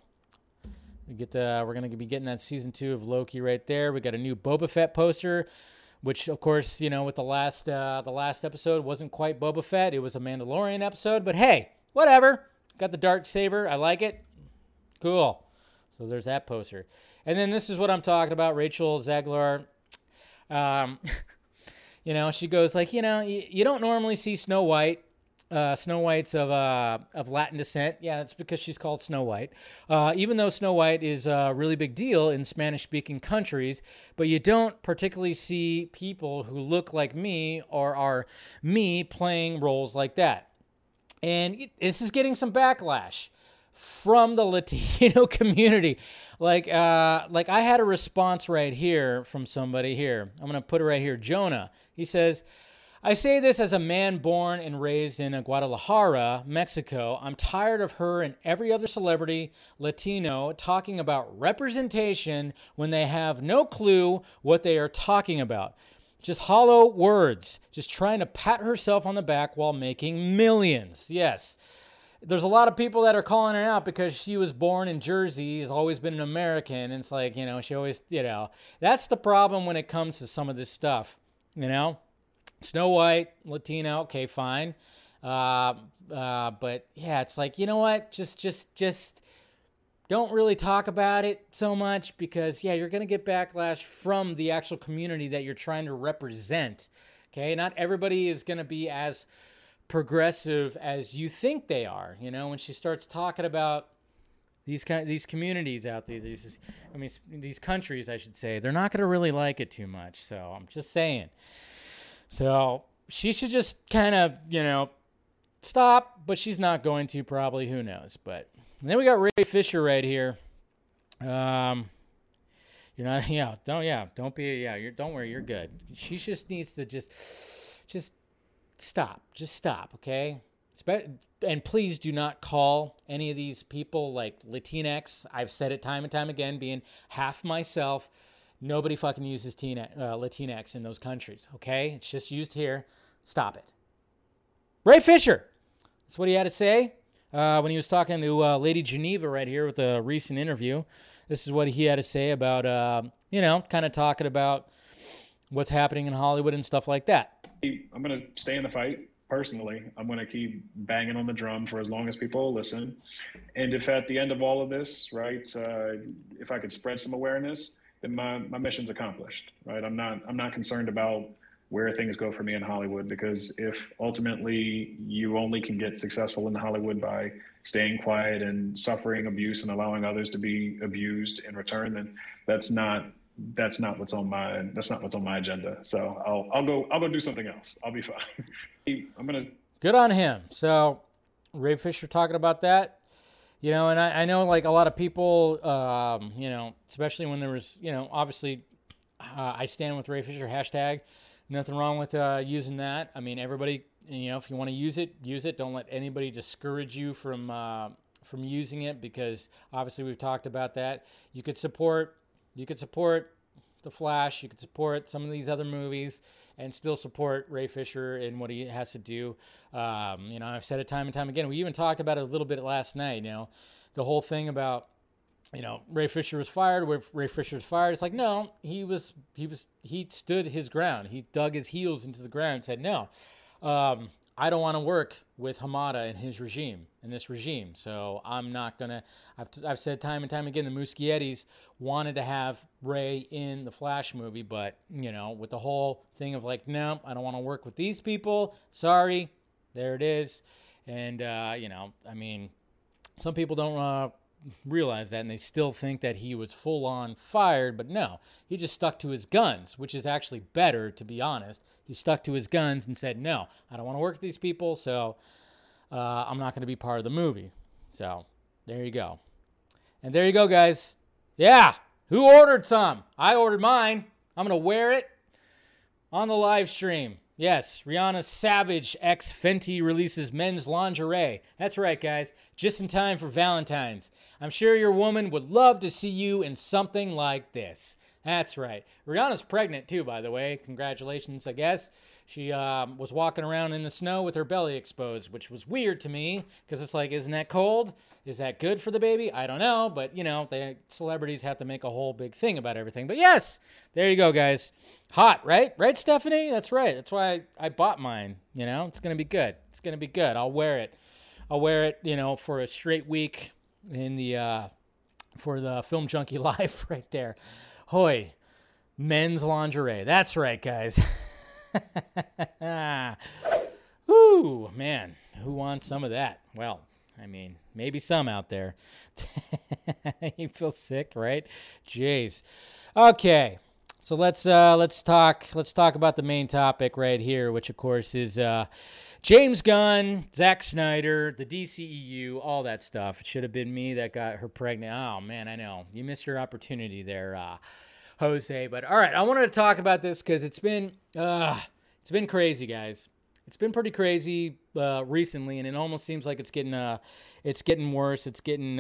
going to be getting that Season 2 of Loki right there. We got a new Boba Fett poster, which, of course, you know, with the last episode wasn't quite Boba Fett. It was a Mandalorian episode. But, hey, whatever. Got the dark saber. I like it. Cool. So there's that poster. And then this is what I'm talking about, Rachel Zegler. You know, she goes like, you know, you don't normally see Snow White. Snow White's of Latin descent. Yeah, it's because she's called Snow White. Even though Snow White is a really big deal in Spanish-speaking countries, but you don't particularly see people who look like me or are me playing roles like that. And this is getting some backlash from the Latino community. Like I had a response right here from somebody here. I'm going to put it right here. Jonah, he says, I say this as a man born and raised in Guadalajara, Mexico. I'm tired of her and every other celebrity Latino talking about representation when they have no clue what they are talking about. Just hollow words, just trying to pat herself on the back while making millions. Yes. There's a lot of people that are calling her out because she was born in Jersey, has always been an American. And it's like, you know, she always, you know, that's the problem when it comes to some of this stuff, you know? Snow White, Latina, okay, fine. But yeah, it's like, you know what? Just don't really talk about it so much because, yeah, you're going to get backlash from the actual community that you're trying to represent, okay? Not everybody is going to be as progressive as you think they are, you know, when she starts talking about these communities out there, these countries, I should say, they're not going to really like it too much. So I'm just saying. So she should just kind of, you know, stop, but she's not going to probably, who knows. But then we got Ray Fisher right here. You're not, yeah, don't be, yeah, don't worry, you're good. She just needs to just stop, okay? And please do not call any of these people like Latinx. I've said it time and time again, being half myself. Nobody fucking uses Latinx in those countries, okay? It's just used here. Stop it. Ray Fisher. That's what he had to say when he was talking to Lady Geneva right here with a recent interview. This is what he had to say about, you know, kind of talking about what's happening in Hollywood and stuff like that. I'm going to stay in the fight. Personally, I'm going to keep banging on the drum for as long as people will listen. And if at the end of all of this, right, if I could spread some awareness, then my mission's accomplished, right? I'm not concerned about where things go for me in Hollywood, because if ultimately you only can get successful in Hollywood by staying quiet and suffering abuse and allowing others to be abused in return, then that's not what's on my agenda. So I'll go do something else. I'll be fine. Good on him. So Ray Fisher talking about that. You know, and I know, like, a lot of people, you know, especially when there was, you know, obviously, I stand with Ray Fisher, hashtag, nothing wrong with using that. I mean, everybody, you know, if you want to use it, use it. Don't let anybody discourage you from using it, because obviously we've talked about that. You could support The Flash, you could support some of these other movies and still support Ray Fisher and what he has to do. You know, I've said it time and time again. We even talked about it a little bit last night, you know, the whole thing about, you know, Ray Fisher was fired. It's like, no, he stood his ground. He dug his heels into the ground and said, no, I don't want to work with Hamada and his regime, So I'm not going to, I've said time and time again, the Muschietti's wanted to have Ray in the Flash movie, but, you know, with the whole thing of like, no, I don't want to work with these people. Sorry. There it is. And, you know, I mean, some people don't realize that, and they still think that he was full on fired, but no, he just stuck to his guns, which is actually better, to be honest. He stuck to his guns and said, no, I don't want to work with these people, so I'm not going to be part of the movie. So there you go. And there you go, guys. Yeah, who ordered some? I ordered mine. I'm going to wear it on the live stream. Yes, Rihanna Savage x Fenty releases men's lingerie. That's right, guys. Just in time for Valentine's. I'm sure your woman would love to see you in something like this. That's right. Rihanna's pregnant too, by the way. Congratulations, I guess. She was walking around in the snow with her belly exposed, which was weird to me because it's like, isn't that cold? Is that good for the baby? I don't know, but you know, the celebrities have to make a whole big thing about everything. But yes, there you go, guys. Hot, right? Right, Stephanie? That's right. That's why I bought mine. You know, it's going to be good. It's going to be good. I'll wear it. You know, for a straight week in the for the Film Junkee Live right there. Hoy, men's lingerie. That's right, guys. Woo, man, who wants some of that? Well, I mean, maybe some out there. You feel sick, right? Jeez. Okay, so let's talk about the main topic right here, which of course is James Gunn, Zack Snyder, the DCEU, all that stuff. It should have been me that got her pregnant. Oh man, I know you missed your opportunity there, Jose. But all right, I wanted to talk about this because it's been crazy, guys. It's been pretty crazy recently, and it almost seems like it's getting worse. It's getting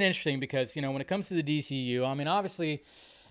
interesting because, you know, when it comes to the DCU, I mean, obviously,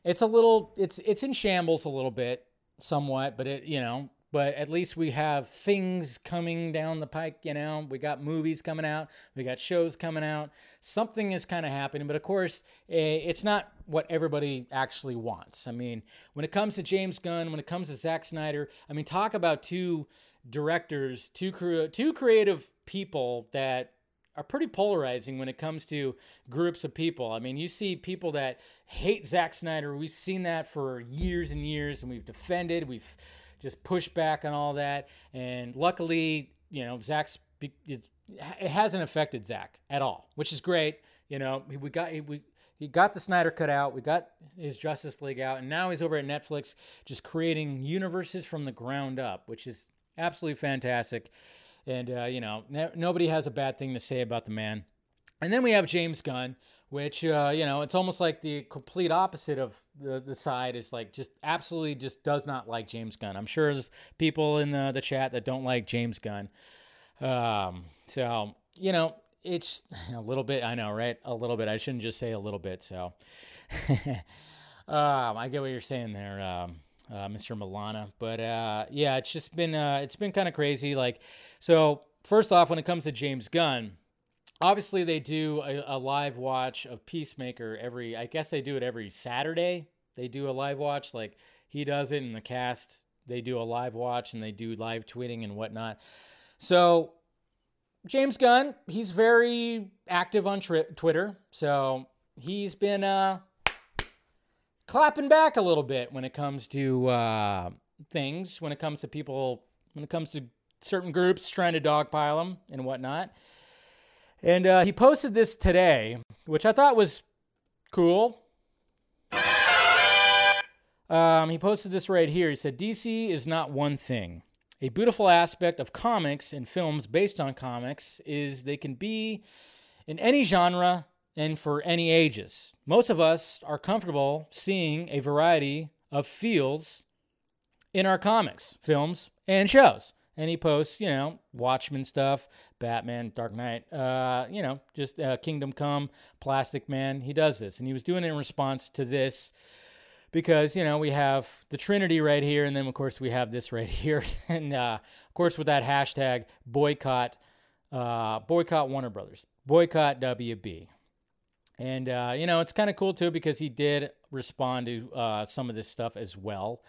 it's in shambles a little bit, somewhat, but it, you know, but at least we have things coming down the pike. You know, we got movies coming out, we got shows coming out. Something is kind of happening, but of course, it's not what everybody actually wants. I mean, when it comes to James Gunn, when it comes to Zack Snyder, I mean, talk about two directors, two creative people that are pretty polarizing when it comes to groups of people. I mean, you see people that hate Zack Snyder. We've seen that for years and years, and we've defended, we've just pushed back on all that. And luckily, you know, it hasn't affected Zack at all, which is great. You know, he got the Snyder Cut out. We got his Justice League out. And now he's over at Netflix just creating universes from the ground up, which is absolutely fantastic. And, you know, nobody has a bad thing to say about the man. And then we have James Gunn, which, you know, it's almost like the complete opposite of the side is like just absolutely just does not like James Gunn. I'm sure there's people in the chat that don't like James Gunn. So, you know, it's a little bit, I know, right? A little bit. I shouldn't just say a little bit. So I get what you're saying there, Mr. Milana. But yeah, it's just been it's been kind of crazy. Like, so first off, when it comes to James Gunn, obviously they do a live watch of Peacemaker every, I guess they do it every Saturday. They do a live watch, like he does it in the cast. They do a live watch and they do live tweeting and whatnot. So James Gunn, he's very active on Twitter. So he's been clapping back a little bit when it comes to things, when it comes to people, when it comes to certain groups trying to dogpile them and whatnot. And he posted this today, which I thought was cool. He posted this right here. He said, DC is not one thing. A beautiful aspect of comics and films based on comics is they can be in any genre and for any ages. Most of us are comfortable seeing a variety of feels in our comics, films, and shows. And he posts, you know, Watchmen stuff, Batman, Dark Knight, you know, just Kingdom Come, Plastic Man. He does this. And he was doing it in response to this because, you know, we have the Trinity right here, and then, of course, we have this right here. And, of course, with that hashtag, boycott Warner Brothers, boycott WB. And, you know, it's kind of cool, too, because he did respond to some of this stuff as well.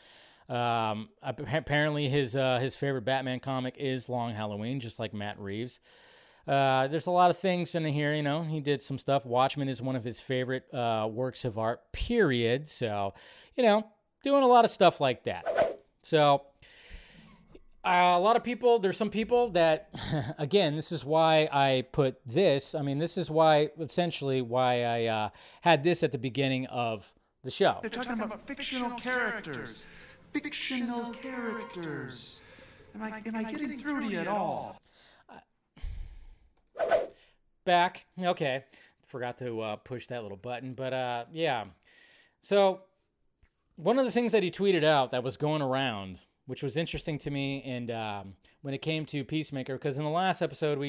Apparently his favorite Batman comic is Long Halloween, just like Matt Reeves. There's a lot of things in here, you know, he did some stuff. Watchmen is one of his favorite, works of art, period. So, you know, doing a lot of stuff like that. So a lot of people, there's some people that, again, this is why I put this. I mean, this is why, essentially why I, had this at the beginning of the show. They're talking about fictional characters. Fictional characters. Am I getting through to you at all? Back. Okay. Forgot to push that little button. But yeah. So one of the things that he tweeted out that was going around, which was interesting to me, and when it came to Peacemaker, because in the last episode,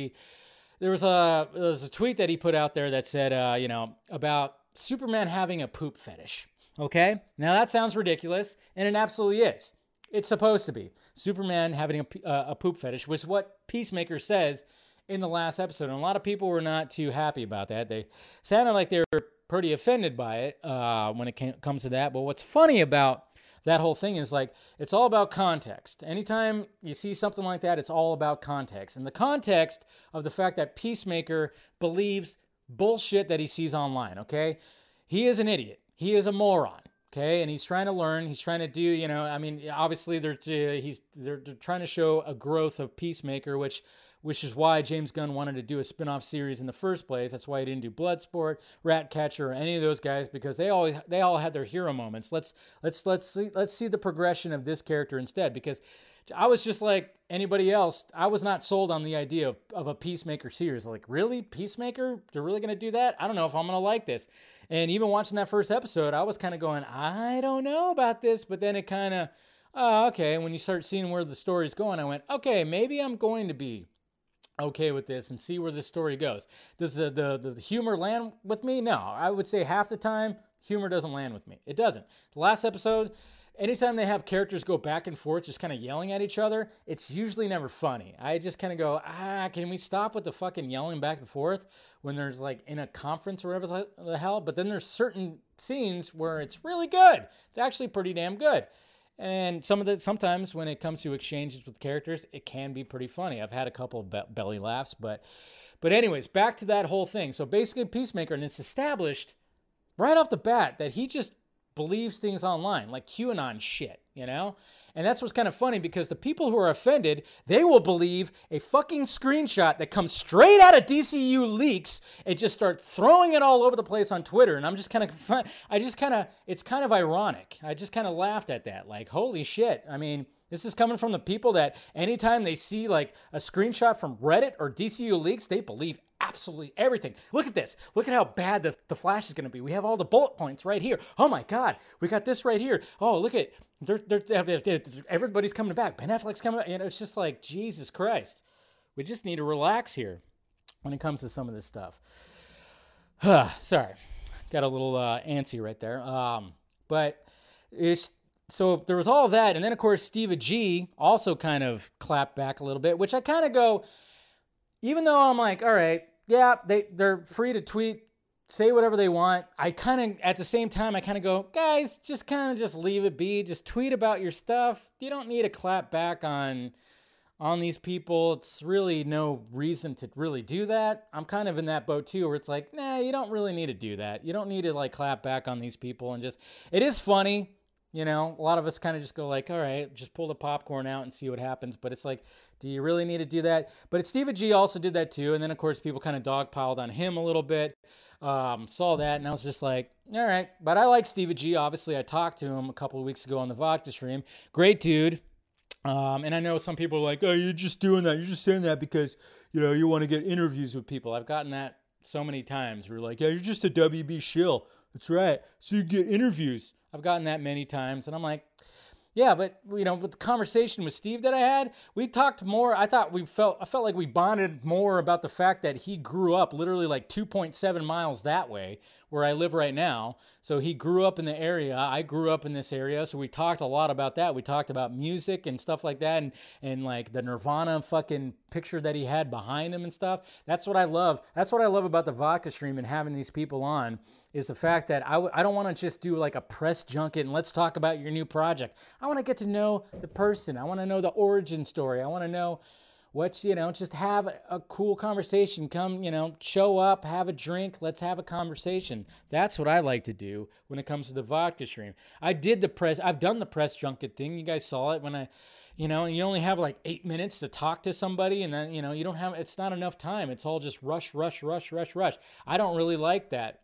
there was a tweet that he put out there that said, you know, about Superman having a poop fetish. Okay, now that sounds ridiculous, and it absolutely is. It's supposed to be. Superman having a poop fetish was what Peacemaker says in the last episode, and a lot of people were not too happy about that. They sounded like they were pretty offended by it when it comes to that, but what's funny about that whole thing is, like, it's all about context. Anytime you see something like that, it's all about context, and the context of the fact that Peacemaker believes bullshit that he sees online, okay? He is an idiot. He is a moron. Okay, and he's trying to learn. He's trying to do, you know, I mean, obviously they're trying to show a growth of Peacemaker, which is why James Gunn wanted to do a spin-off series in the first place. That's why he didn't do Bloodsport, Ratcatcher, or any of those guys, because they all had their hero moments. Let's see the progression of this character instead, because I was just like anybody else. I was not sold on the idea of a Peacemaker series. Like, really? Peacemaker? They're really going to do that? I don't know if I'm going to like this. And even watching that first episode, I was kind of going, I don't know about this, but then it kind of, oh, okay. And when you start seeing where the story's going, I went, okay, maybe I'm going to be okay with this and see where this story goes. Does the humor land with me? No, I would say half the time humor doesn't land with me. It doesn't. The last episode, anytime they have characters go back and forth just kind of yelling at each other, it's usually never funny. I just kind of go, can we stop with the fucking yelling back and forth when there's like in a conference or whatever the hell? But then there's certain scenes where it's really good. It's actually pretty damn good. And sometimes when it comes to exchanges with characters, it can be pretty funny. I've had a couple of belly laughs, but anyways, back to that whole thing. So basically Peacemaker, and it's established right off the bat that he just believes things online, like QAnon shit, you know? And that's what's kind of funny, because the people who are offended, they will believe a fucking screenshot that comes straight out of DCU leaks and just start throwing it all over the place on Twitter. And I'm just kind of, it's kind of ironic. I just kind of laughed at that. Like, holy shit. I mean, this is coming from the people that anytime they see like a screenshot from Reddit or DCU leaks, they believe absolutely everything. Look at this. Look at how bad the Flash is going to be. We have all the bullet points right here. Oh my God. We got this right here. Oh, look at everybody's coming back. Ben Affleck's coming back. You know, it's just like, Jesus Christ. We just need to relax here when it comes to some of this stuff. Sorry. Got a little antsy right there. So there was all that. And then, of course, Steve Agee also kind of clapped back a little bit, which I kind of go, even though I'm like, all right, yeah, they're free to tweet, say whatever they want. I kind of, at the same time, I kind of go, guys, just kind of just leave it be. Just tweet about your stuff. You don't need to clap back on these people. It's really no reason to really do that. I'm kind of in that boat too, where it's like, nah, you don't really need to do that. You don't need to like clap back on these people and just, it is funny. You know, a lot of us kind of just go like, all right, just pull the popcorn out and see what happens. But it's like, do you really need to do that? But Steve Agee also did that too. And then, of course, people kind of dogpiled on him a little bit. Saw that, and I was just like, all right. But I like Steve Agee. Obviously, I talked to him a couple of weeks ago on the vodka stream. Great dude. And I know some people are like, oh, you're just doing that. You're just saying that because, you know, you want to get interviews with people. I've gotten that so many times. We're like, yeah, you're just a WB shill. That's right. So you get interviews. I've gotten that many times, and I'm like, yeah, but you know, with the conversation with Steve that I had, we talked more. I felt like we bonded more about the fact that he grew up literally like 2.7 miles that way where I live right now. So he grew up in the area. I grew up in this area. So we talked a lot about that. We talked about music and stuff like that, and like the Nirvana fucking picture that he had behind him and stuff. That's what I love. That's what I love about the vodka stream and having these people on, is the fact that I don't want to just do like a press junket and let's talk about your new project. I want to get to know the person. I want to know the origin story. I want to know what's, you know, just have a cool conversation. Come, you know, show up, have a drink. Let's have a conversation. That's what I like to do when it comes to the vodka stream. I've done the press junket thing. You guys saw it when you know, and you only have like 8 minutes to talk to somebody, and then, you know, you don't have, it's not enough time. It's all just rush. I don't really like that.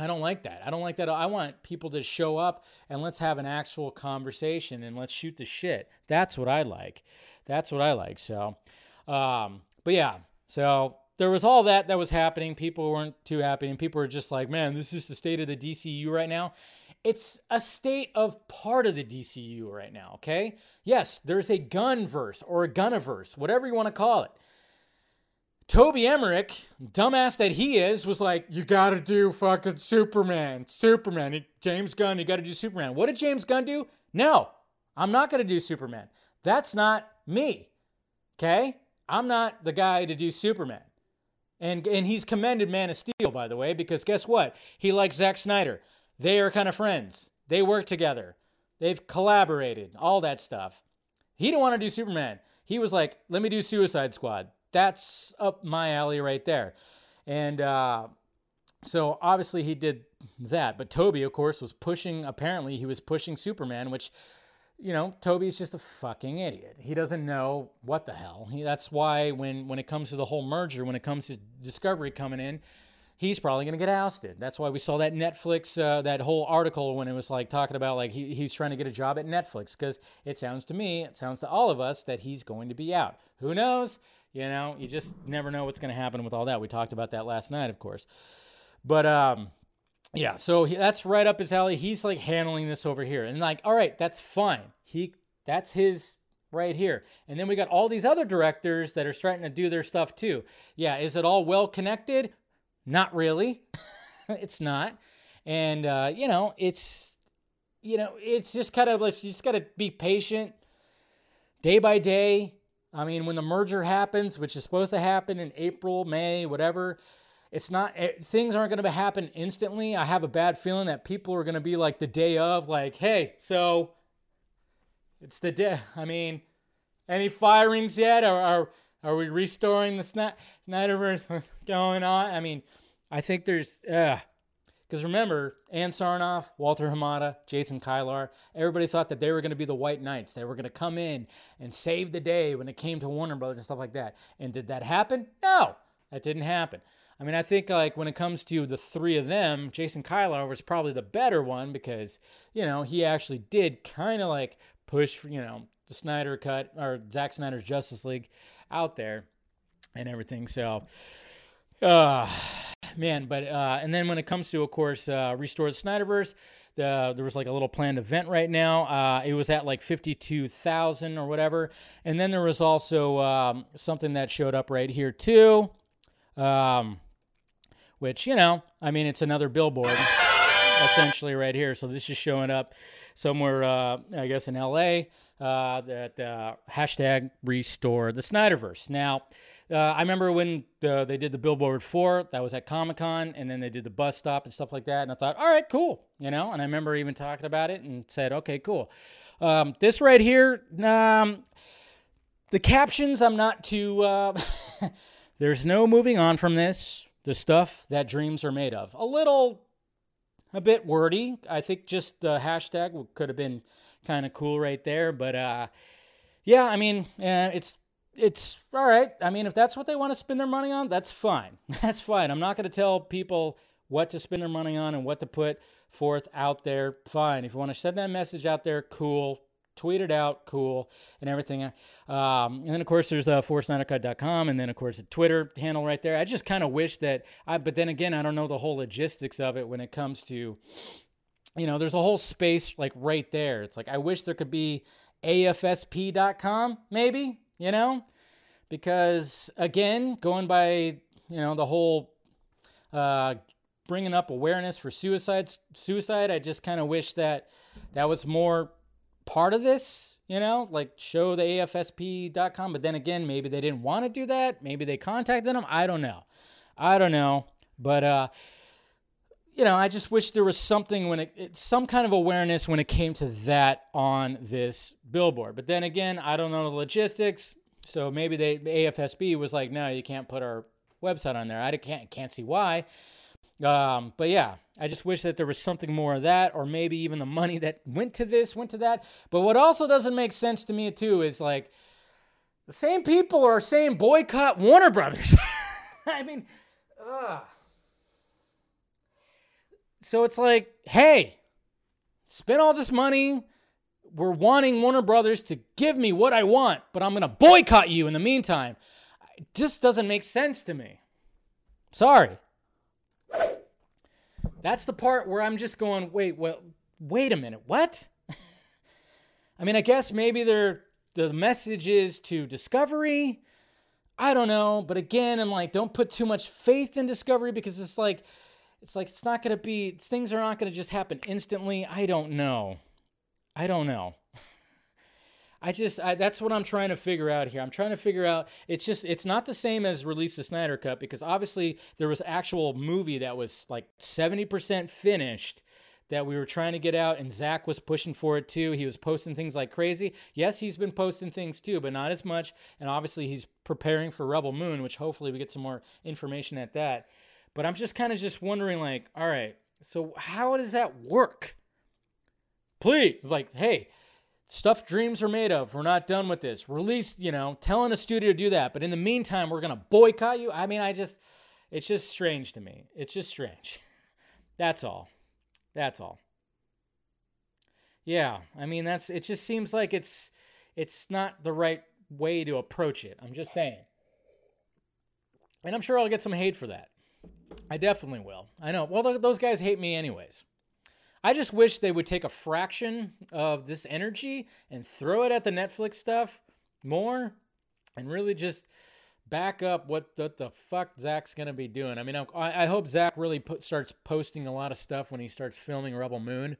I don't like that. I want people to show up and let's have an actual conversation and let's shoot the shit. That's what I like. So, but yeah, so there was all that was happening. People weren't too happy, and people were just like, man, this is the state of the DCU right now. It's a state of part of the DCU right now. Okay. Yes. There's a gunverse or a gunniverse, whatever you want to call it. Toby Emmerich, dumbass that he is, was like, you got to do fucking Superman. James Gunn, you got to do Superman. What did James Gunn do? No, I'm not going to do Superman. That's not me, okay? I'm not the guy to do Superman. And he's commended Man of Steel, by the way, because guess what? He likes Zack Snyder. They are kind of friends. They work together. They've collaborated, all that stuff. He didn't want to do Superman. He was like, let me do Suicide Squad. That's up my alley right there. And So obviously he did that. But Toby, of course, was pushing, apparently he was pushing Superman, which, you know, Toby's just a fucking idiot. He doesn't know what the hell. That's why when it comes to the whole merger, when it comes to Discovery coming in, he's probably going to get ousted. That's why we saw that Netflix, that whole article when it was like talking about like he's trying to get a job at Netflix, because it sounds to me, it sounds to all of us that he's going to be out. Who knows? You know, you just never know what's going to happen with all that. We talked about that last night, of course. But yeah, so that's right up his alley. He's like handling this over here. And like, all right, that's fine. That's his right here. And then we got all these other directors that are starting to do their stuff too. Yeah, is it all well connected? Not really. It's not. And, it's just kind of like, you just got to be patient day by day. I mean, when the merger happens, which is supposed to happen in April, May, whatever, things aren't going to happen instantly. I have a bad feeling that people are going to be like the day of like, hey, so it's the day. I mean, any firings yet? Are we restoring the Snyderverse going on? I mean, I think there's... Because remember, Ann Sarnoff, Walter Hamada, Jason Kylar, everybody thought that they were going to be the White Knights. They were going to come in and save the day when it came to Warner Brothers and stuff like that. And did that happen? No, that didn't happen. I mean, I think like when it comes to the three of them, Jason Kylar was probably the better one because, you know, he actually did kind of like push for, you know, the Snyder Cut or Zack Snyder's Justice League out there and everything. So, man, but, and then when it comes to, of course, Restore the Snyderverse, there was like a little planned event right now. It was at like 52,000 or whatever. And then there was also something that showed up right here too, which, you know, I mean, it's another billboard essentially right here. So this is showing up somewhere, I guess in LA. That hashtag Restore the Snyderverse. Now, I remember when they did the billboard for, that was at Comic-Con, and then they did the bus stop and stuff like that, and I thought, all right, cool, you know, and I remember even talking about it and said, okay, cool. This right here, the captions, I'm not too, there's no moving on from this, the stuff that dreams are made of. A bit wordy. I think just the hashtag could have been kind of cool right there, but yeah, I mean, it's all right. I mean, if that's what they want to spend their money on, that's fine. That's fine. I'm not going to tell people what to spend their money on and what to put forth out there. Fine. If you want to send that message out there, cool. Tweet it out, cool, and everything. And then, of course, there's forsnydercut.com, and then, of course, the Twitter handle right there. I just kind of wish that but then again, I don't know the whole logistics of it when it comes to, you know, there's a whole space, like, right there. It's like I wish there could be afsp.com, maybe, you know, because, again, going by, you know, the whole bringing up awareness for suicide, I just kind of wish that that was more part of this, you know, like show the afsp.com. But then again, maybe they didn't want to do that. Maybe they contacted them. I don't know. But, you know, I just wish there was something when some kind of awareness when it came to that on this billboard. But then again, I don't know the logistics. So maybe AFSB was like, no, you can't put our website on there. I can't see why. But yeah, I just wish that there was something more of that, or maybe even the money that went to this, went to that. But what also doesn't make sense to me too, is like the same people are saying boycott Warner Brothers. I mean, so it's like, hey, spend all this money. We're wanting Warner Brothers to give me what I want, but I'm going to boycott you in the meantime. It just doesn't make sense to me. Sorry. That's the part where I'm just going, wait a minute, what? I mean, I guess maybe the message is to Discovery. I don't know. But again, I'm like, don't put too much faith in Discovery because it's like, it's not going to be, things are not going to just happen instantly. I don't know. That's what I'm trying to figure out here. I'm trying to figure out, it's not the same as release the Snyder Cut, because obviously there was actual movie that was like 70% finished that we were trying to get out, and Zach was pushing for it too. He was posting things like crazy. Yes, he's been posting things too, but not as much. And obviously he's preparing for Rebel Moon, which hopefully we get some more information at that. But I'm just kind of just wondering, like, all right, so how does that work? Please, like, hey, stuff dreams are made of. We're not done with this. Release, you know, telling a studio to do that. But in the meantime, we're going to boycott you. I mean, it's just strange to me. It's just strange. That's all. That's all. Yeah, I mean, it just seems like it's not the right way to approach it. I'm just saying. And I'm sure I'll get some hate for that. I definitely will. I know. Well, those guys hate me anyways. I just wish they would take a fraction of this energy and throw it at the Netflix stuff more and really just back up what the fuck Zack's going to be doing. I mean, I hope Zack really starts posting a lot of stuff when he starts filming Rebel Moon.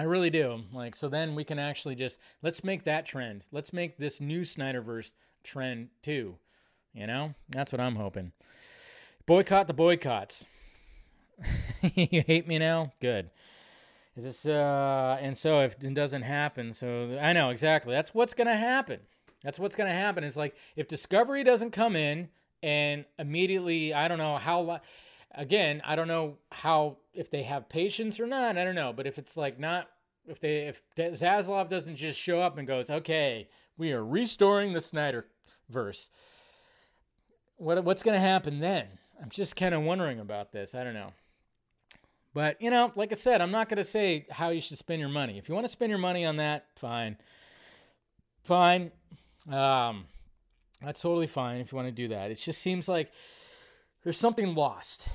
I really do. Like, so then we can actually let's make that trend. Let's make this new Snyderverse trend too. You know, that's what I'm hoping. Boycott the boycotts. You hate me now? Good. Is this, and so if it doesn't happen, so I know exactly. That's what's going to happen. That's what's going to happen. It's like if Discovery doesn't come in and immediately, I don't know how, again, I don't know how, if they have patience or not, I don't know. But if it's like not, if Zaslav doesn't just show up and goes, okay, we are restoring the Snyderverse. What's going to happen then? I'm just kind of wondering about this. I don't know. But, you know, like I said, I'm not going to say how you should spend your money. If you want to spend your money on that, fine. Fine. That's totally fine if you want to do that. It just seems like there's something lost.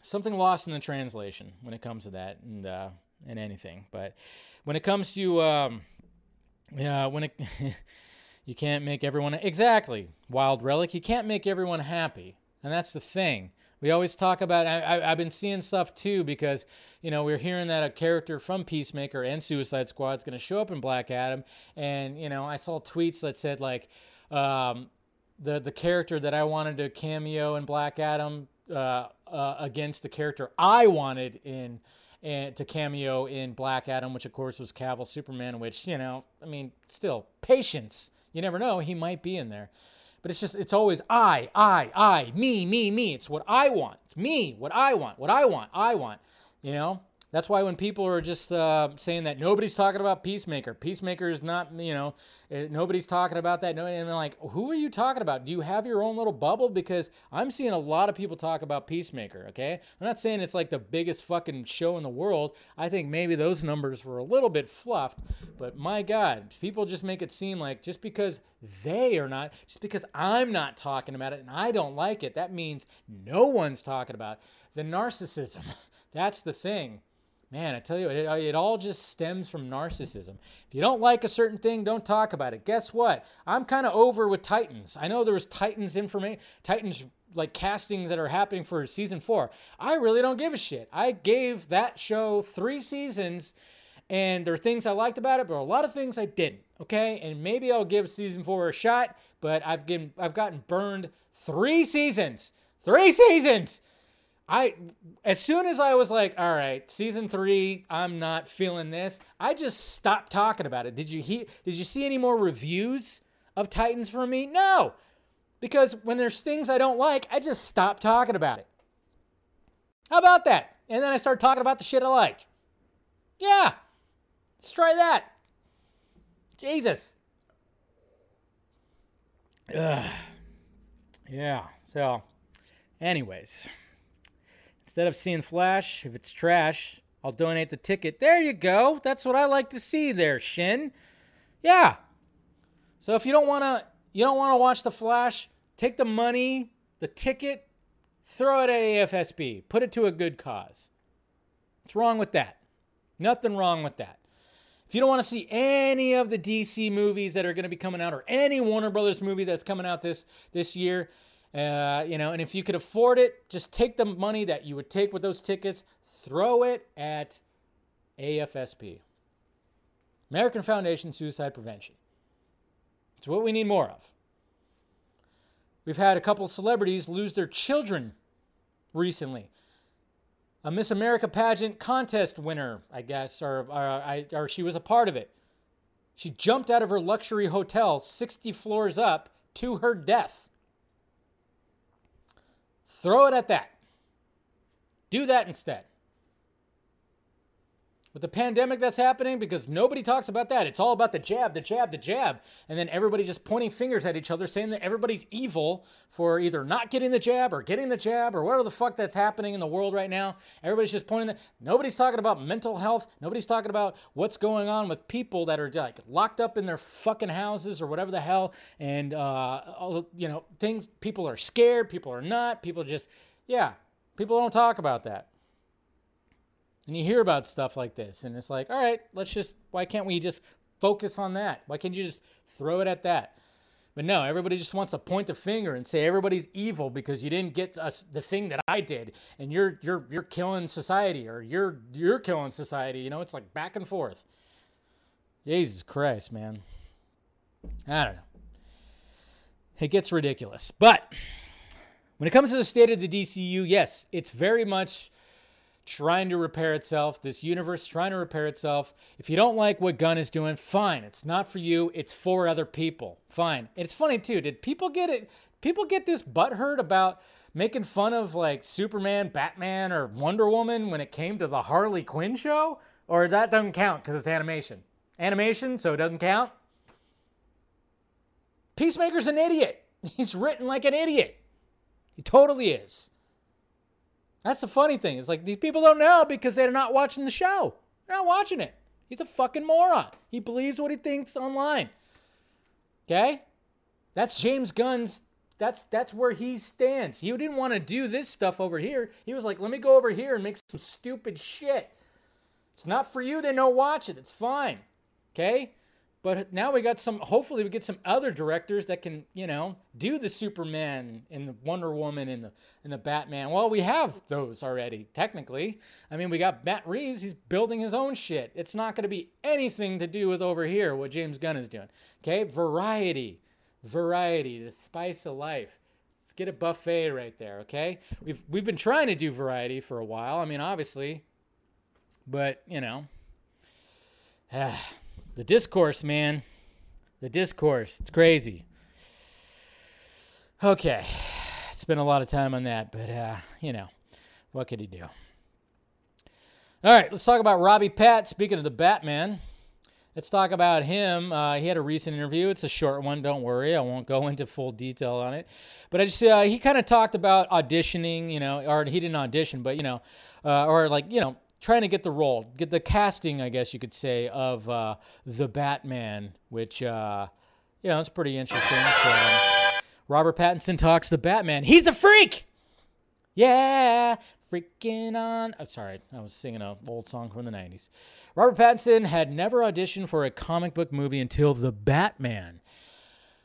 Something lost in the translation when it comes to that and anything. But when it comes to, you can't make everyone, exactly, Wild Relic, you can't make everyone happy. And that's the thing. We always talk about, I've been seeing stuff too, because, you know, we're hearing that a character from Peacemaker and Suicide Squad is going to show up in Black Adam. And, you know, I saw tweets that said, like, the character that I wanted to cameo in Black Adam against the character I wanted to cameo in Black Adam, which, of course, was Cavill Superman, which, you know, I mean, still, patience. You never know. He might be in there. But it's just, it's always I, me, me, me. It's what I want. It's me, what I want. You know, that's why when people are just saying that nobody's talking about Peacemaker. Peacemaker is not, you know, nobody's talking about that. No, and I'm like, who are you talking about? Do you have your own little bubble? Because I'm seeing a lot of people talk about Peacemaker, okay? I'm not saying it's like the biggest fucking show in the world. I think maybe those numbers were a little bit fluffed. But my God, people just make it seem like just because they are not, just because I'm not talking about it and I don't like it, that means no one's talking about it. The narcissism. That's the thing. Man, I tell you, it all just stems from narcissism. If you don't like a certain thing, don't talk about it. Guess what? I'm kind of over with Titans. I know there was Titans like castings that are happening for season 4. I really don't give a shit. I gave that show 3 seasons, and there are things I liked about it, but a lot of things I didn't. Okay, and maybe I'll give season 4 a shot, but I've gotten burned 3 seasons. 3 seasons. As soon as I was like, all right, season 3, I'm not feeling this, I just stopped talking about it. Did you see any more reviews of Titans from me? No, because when there's things I don't like, I just stop talking about it. How about that? And then I start talking about the shit I like. Yeah, let's try that. Jesus. Ugh. Yeah, so anyways. Instead of seeing Flash, if it's trash, I'll donate the ticket. There you go. That's what I like to see there, Shin. Yeah. So if you don't want to watch the Flash, take the money, the ticket, throw it at AFSB. Put it to a good cause. What's wrong with that? Nothing wrong with that. If you don't want to see any of the DC movies that are going to be coming out or any Warner Brothers movie that's coming out this year, you know, and if you could afford it, just take the money that you would take with those tickets, throw it at AFSP, American Foundation Suicide Prevention. It's what we need more of. We've had a couple celebrities lose their children recently. A Miss America pageant contest winner, I guess, or she was a part of it. She jumped out of her luxury hotel 60 floors up to her death. Throw it at that. Do that instead. With the pandemic that's happening, because nobody talks about that. It's all about the jab, the jab, the jab. And then everybody just pointing fingers at each other, saying that everybody's evil for either not getting the jab or getting the jab or whatever the fuck that's happening in the world right now. Everybody's just pointing that. Nobody's talking about mental health. Nobody's talking about what's going on with people that are like locked up in their fucking houses or whatever the hell. And, you know, things, people are scared. People are not. People just, yeah, people don't talk about that. And you hear about stuff like this, and it's like, all right, let's just, why can't we just focus on that? Why can't you just throw it at that? But no, everybody just wants to point the finger and say everybody's evil because you didn't get us the thing that I did, and you're killing society, or you're killing society. You know, it's like back and forth. Jesus Christ, man. I don't know. It gets ridiculous. But when it comes to the state of the DCU, yes, it's very much trying to repair itself, this universe trying to repair itself. If you don't like what Gunn is doing, fine. It's not for you. It's for other people. Fine. It's funny too. Did people get it? People get this butthurt about making fun of like Superman, Batman, or Wonder Woman when it came to the Harley Quinn show? Or that doesn't count because it's animation. Animation, so it doesn't count? Peacemaker's an idiot. He's written like an idiot. He totally is. That's the funny thing. It's like these people don't know because they're not watching the show. They're not watching it. He's a fucking moron. He believes what he thinks online. Okay? That's James Gunn's. That's where he stands. He didn't want to do this stuff over here. He was like, let me go over here and make some stupid shit. It's not for you. Then don't watch it. It's fine. Okay? But now we got some, hopefully we get some other directors that can, you know, do the Superman and the Wonder Woman and the Batman. Well, we have those already, technically. I mean, we got Matt Reeves. He's building his own shit. It's not going to be anything to do with over here, what James Gunn is doing. Okay? Variety. Variety. The spice of life. Let's get a buffet right there, okay? We've been trying to do variety for a while. I mean, obviously. But, you know. The discourse, man. The discourse. It's crazy. Okay. Spent a lot of time on that, but, you know, what could he do? All right, let's talk about Robbie Pat. Speaking of the Batman, let's talk about him. He had a recent interview. It's a short one. Don't worry. I won't go into full detail on it. But I just, he kind of talked about auditioning, you know, or he didn't audition, but, you know, or like, you know, trying to get the role, get the casting, I guess you could say, of The Batman, which, you know, it's pretty interesting. So, Robert Pattinson talks The Batman. He's a freak! Yeah! Freaking on. Oh, sorry, I was singing an old song from the 90s. Robert Pattinson had never auditioned for a comic book movie until The Batman.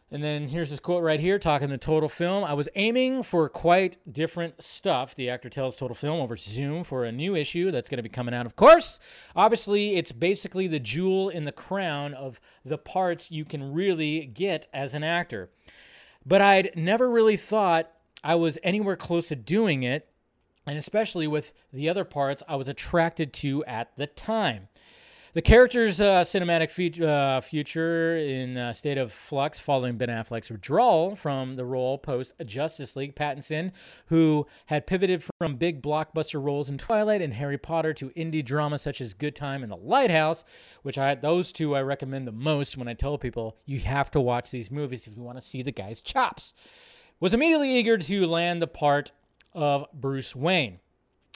And then here's his quote right here, talking to Total Film. I was aiming for quite different stuff, the actor tells Total Film over Zoom for a new issue that's going to be coming out, of course. Obviously, it's basically the jewel in the crown of the parts you can really get as an actor. But I'd never really thought I was anywhere close to doing it, and especially with the other parts I was attracted to at the time. The character's cinematic future in a state of flux following Ben Affleck's withdrawal from the role post-Justice League. Pattinson, who had pivoted from big blockbuster roles in Twilight and Harry Potter to indie dramas such as Good Time and The Lighthouse, which those two I recommend the most when I tell people you have to watch these movies if you want to see the guy's chops, was immediately eager to land the part of Bruce Wayne.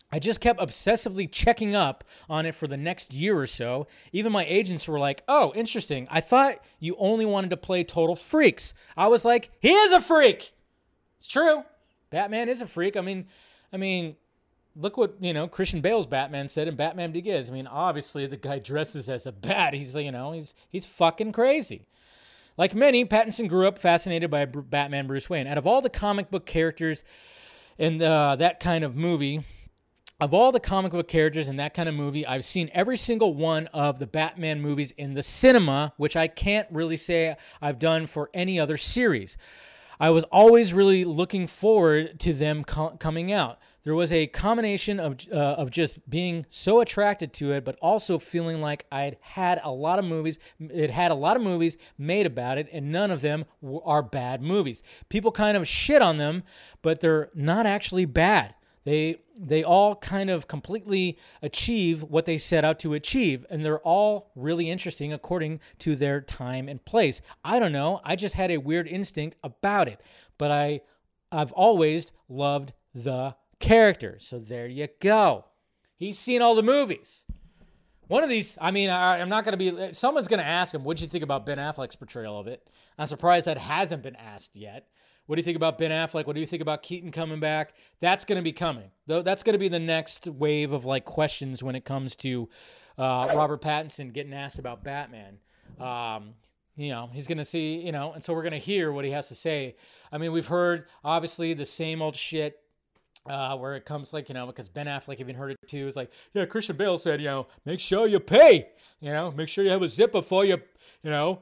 I just kept obsessively checking up on it for the next year or so. Even my agents were like, oh, interesting. I thought you only wanted to play total freaks. I was like, he is a freak. It's true. Batman is a freak. I mean, look what, you know, Christian Bale's Batman said in Batman Begins. I mean, obviously the guy dresses as a bat. He's, you know, he's fucking crazy. Like many, Pattinson grew up fascinated by Batman Bruce Wayne. Out of all the comic book characters in that kind of movie... Of all the comic book characters in that kind of movie, I've seen every single one of the Batman movies in the cinema, which I can't really say I've done for any other series. I was always really looking forward to them coming out. There was a combination of just being so attracted to it, but also feeling like I'd had a lot of movies. It had a lot of movies made about it, and none of them are bad movies. People kind of shit on them, but they're not actually bad. They all kind of completely achieve what they set out to achieve, and they're all really interesting according to their time and place. I don't know. I just had a weird instinct about it, but I've always loved the character. So there you go. He's seen all the movies. One of these, I mean, I'm not going to be, someone's going to ask him, what did you think about Ben Affleck's portrayal of it? I'm surprised that hasn't been asked yet. What do you think about Ben Affleck? What do you think about Keaton coming back? That's going to be coming. Though that's going to be the next wave of like questions when it comes to Robert Pattinson getting asked about Batman. You know, he's going to see, you know, and so we're going to hear what he has to say. I mean, we've heard obviously the same old shit. Where it comes like, you know, because Ben Affleck even heard it too. It's like, yeah, Christian Bale said, you know, make sure you pay, you know, make sure you have a zip before you, you know,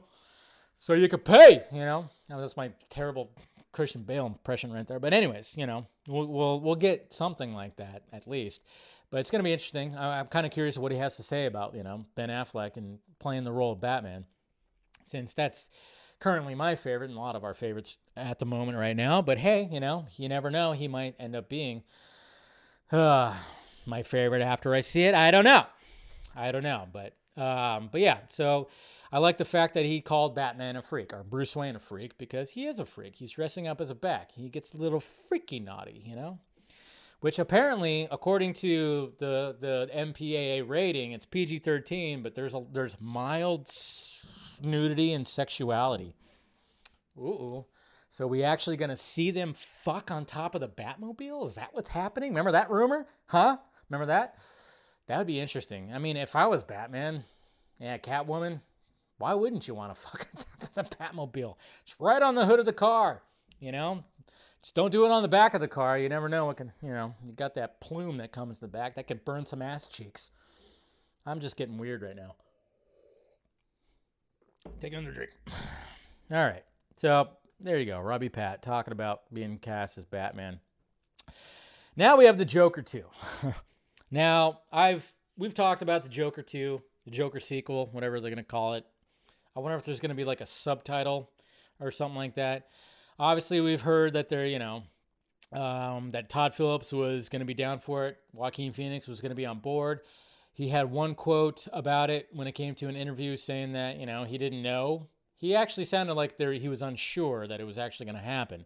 so you can pay, you know. Now, that's my terrible Christian Bale impression right there. But anyways, you know, we'll get something like that at least. But it's going to be interesting. I'm kind of curious what he has to say about, you know, Ben Affleck and playing the role of Batman, since that's currently my favorite and a lot of our favorites at the moment right now. But hey, you know, you never know. He might end up being my favorite after I see it. I don't know. But yeah, so I like the fact that he called Batman a freak or Bruce Wayne a freak, because he is a freak. He's dressing up as a bat. He gets a little freaky naughty, you know, which apparently, according to the MPAA rating, it's PG-13, but there's mild nudity and sexuality. Ooh. So we actually going to see them fuck on top of the Batmobile? Is that what's happening? Remember that rumor? Huh? Remember that? That would be interesting. I mean, if I was Batman, yeah, Catwoman, why wouldn't you want to fuck on top of the Batmobile? It's right on the hood of the car, you know? Just don't do it on the back of the car. You never know what can, you know, you got that plume that comes in the back. That could burn some ass cheeks. I'm just getting weird right now. Take another drink. All right. So there you go. Robbie Pat talking about being cast as Batman. Now we have the Joker 2. Now we've talked about the Joker 2, the Joker sequel, whatever they're going to call it. I wonder if there's going to be like a subtitle or something like that. Obviously we've heard that they're, you know, that Todd Phillips was going to be down for it. Joaquin Phoenix was going to be on board. He had one quote about it when it came to an interview saying that, you know, he didn't know. He actually sounded like he was unsure that it was actually going to happen.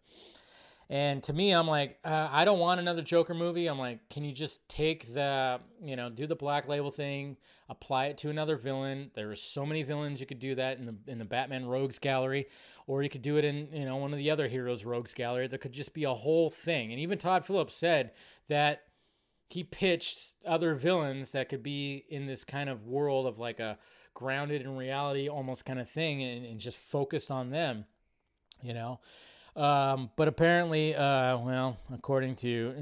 And to me, I'm like, I don't want another Joker movie. I'm like, can you just take the, you know, do the Black Label thing, apply it to another villain. There are so many villains you could do that in the Batman Rogues Gallery, or you could do it in, you know, one of the other heroes Rogues Gallery. There could just be a whole thing. And even Todd Phillips said that he pitched other villains that could be in this kind of world of like a grounded in reality almost kind of thing, and just focused on them, you know? But apparently, well, according to, you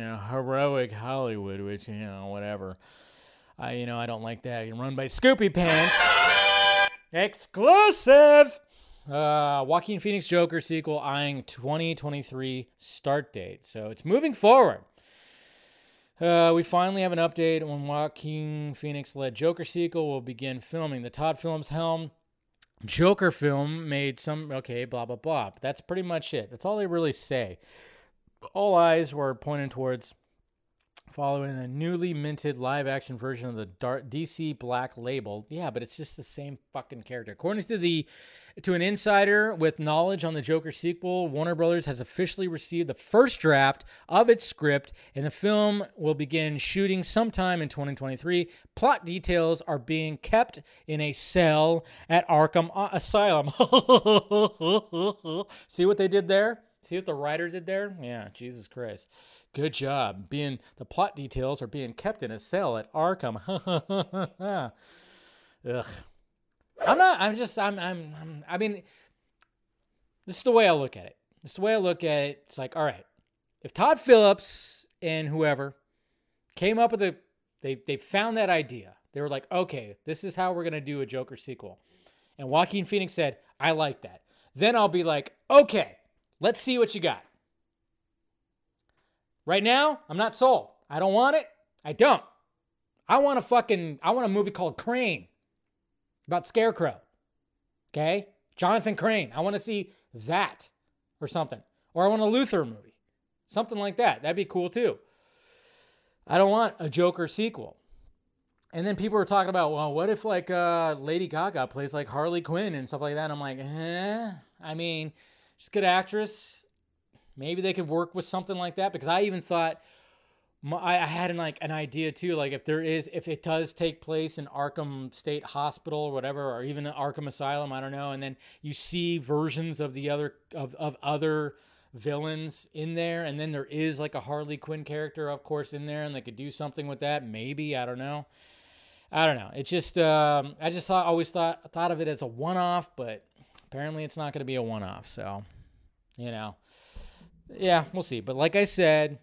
know, Heroic Hollywood, which, you know, whatever, I don't like that. You're run by Scoopy Pants. Exclusive. Joaquin Phoenix Joker sequel eyeing 2023 start date. So it's moving forward. We finally have an update on Joaquin Phoenix-led Joker sequel will begin filming. The Todd Phillips helm Joker film made some, okay, blah, blah, blah. But that's pretty much it. That's all they really say. All eyes were pointed towards following a newly minted live-action version of the DC Black Label. Yeah, but it's just the same fucking character. According to an insider with knowledge on the Joker sequel, Warner Brothers has officially received the first draft of its script, and the film will begin shooting sometime in 2023. Plot details are being kept in a cell at Arkham Asylum. See what they did there? See what the writer did there? Yeah, Jesus Christ. Good job. The plot details are being kept in a cell at Arkham. Ugh. I mean, this is the way I look at it. It's like, all right, if Todd Phillips and whoever came up with they found that idea. They were like, okay, this is how we're going to do a Joker sequel. And Joaquin Phoenix said, I like that. Then I'll be like, okay, let's see what you got. Right now, I'm not sold. I don't want it. I don't. I want a movie called Crane about Scarecrow. Okay? Jonathan Crane. I want to see that or something. Or I want a Luthor movie. Something like that. That'd be cool too. I don't want a Joker sequel. And then people were talking about, well, what if like Lady Gaga plays like Harley Quinn and stuff like that? And I'm like, eh. I mean, she's a good actress. Maybe they could work with something like that, because I even thought I had an idea too, like if it does take place in Arkham State Hospital or whatever, or even Arkham Asylum, I don't know. And then you see versions of the other of other villains in there, and then there is like a Harley Quinn character, of course, in there, and they could do something with that. Maybe, I don't know. I don't know. It's just I just always thought of it as a one-off, but apparently it's not going to be a one-off. So, you know, yeah, we'll see. But like I said,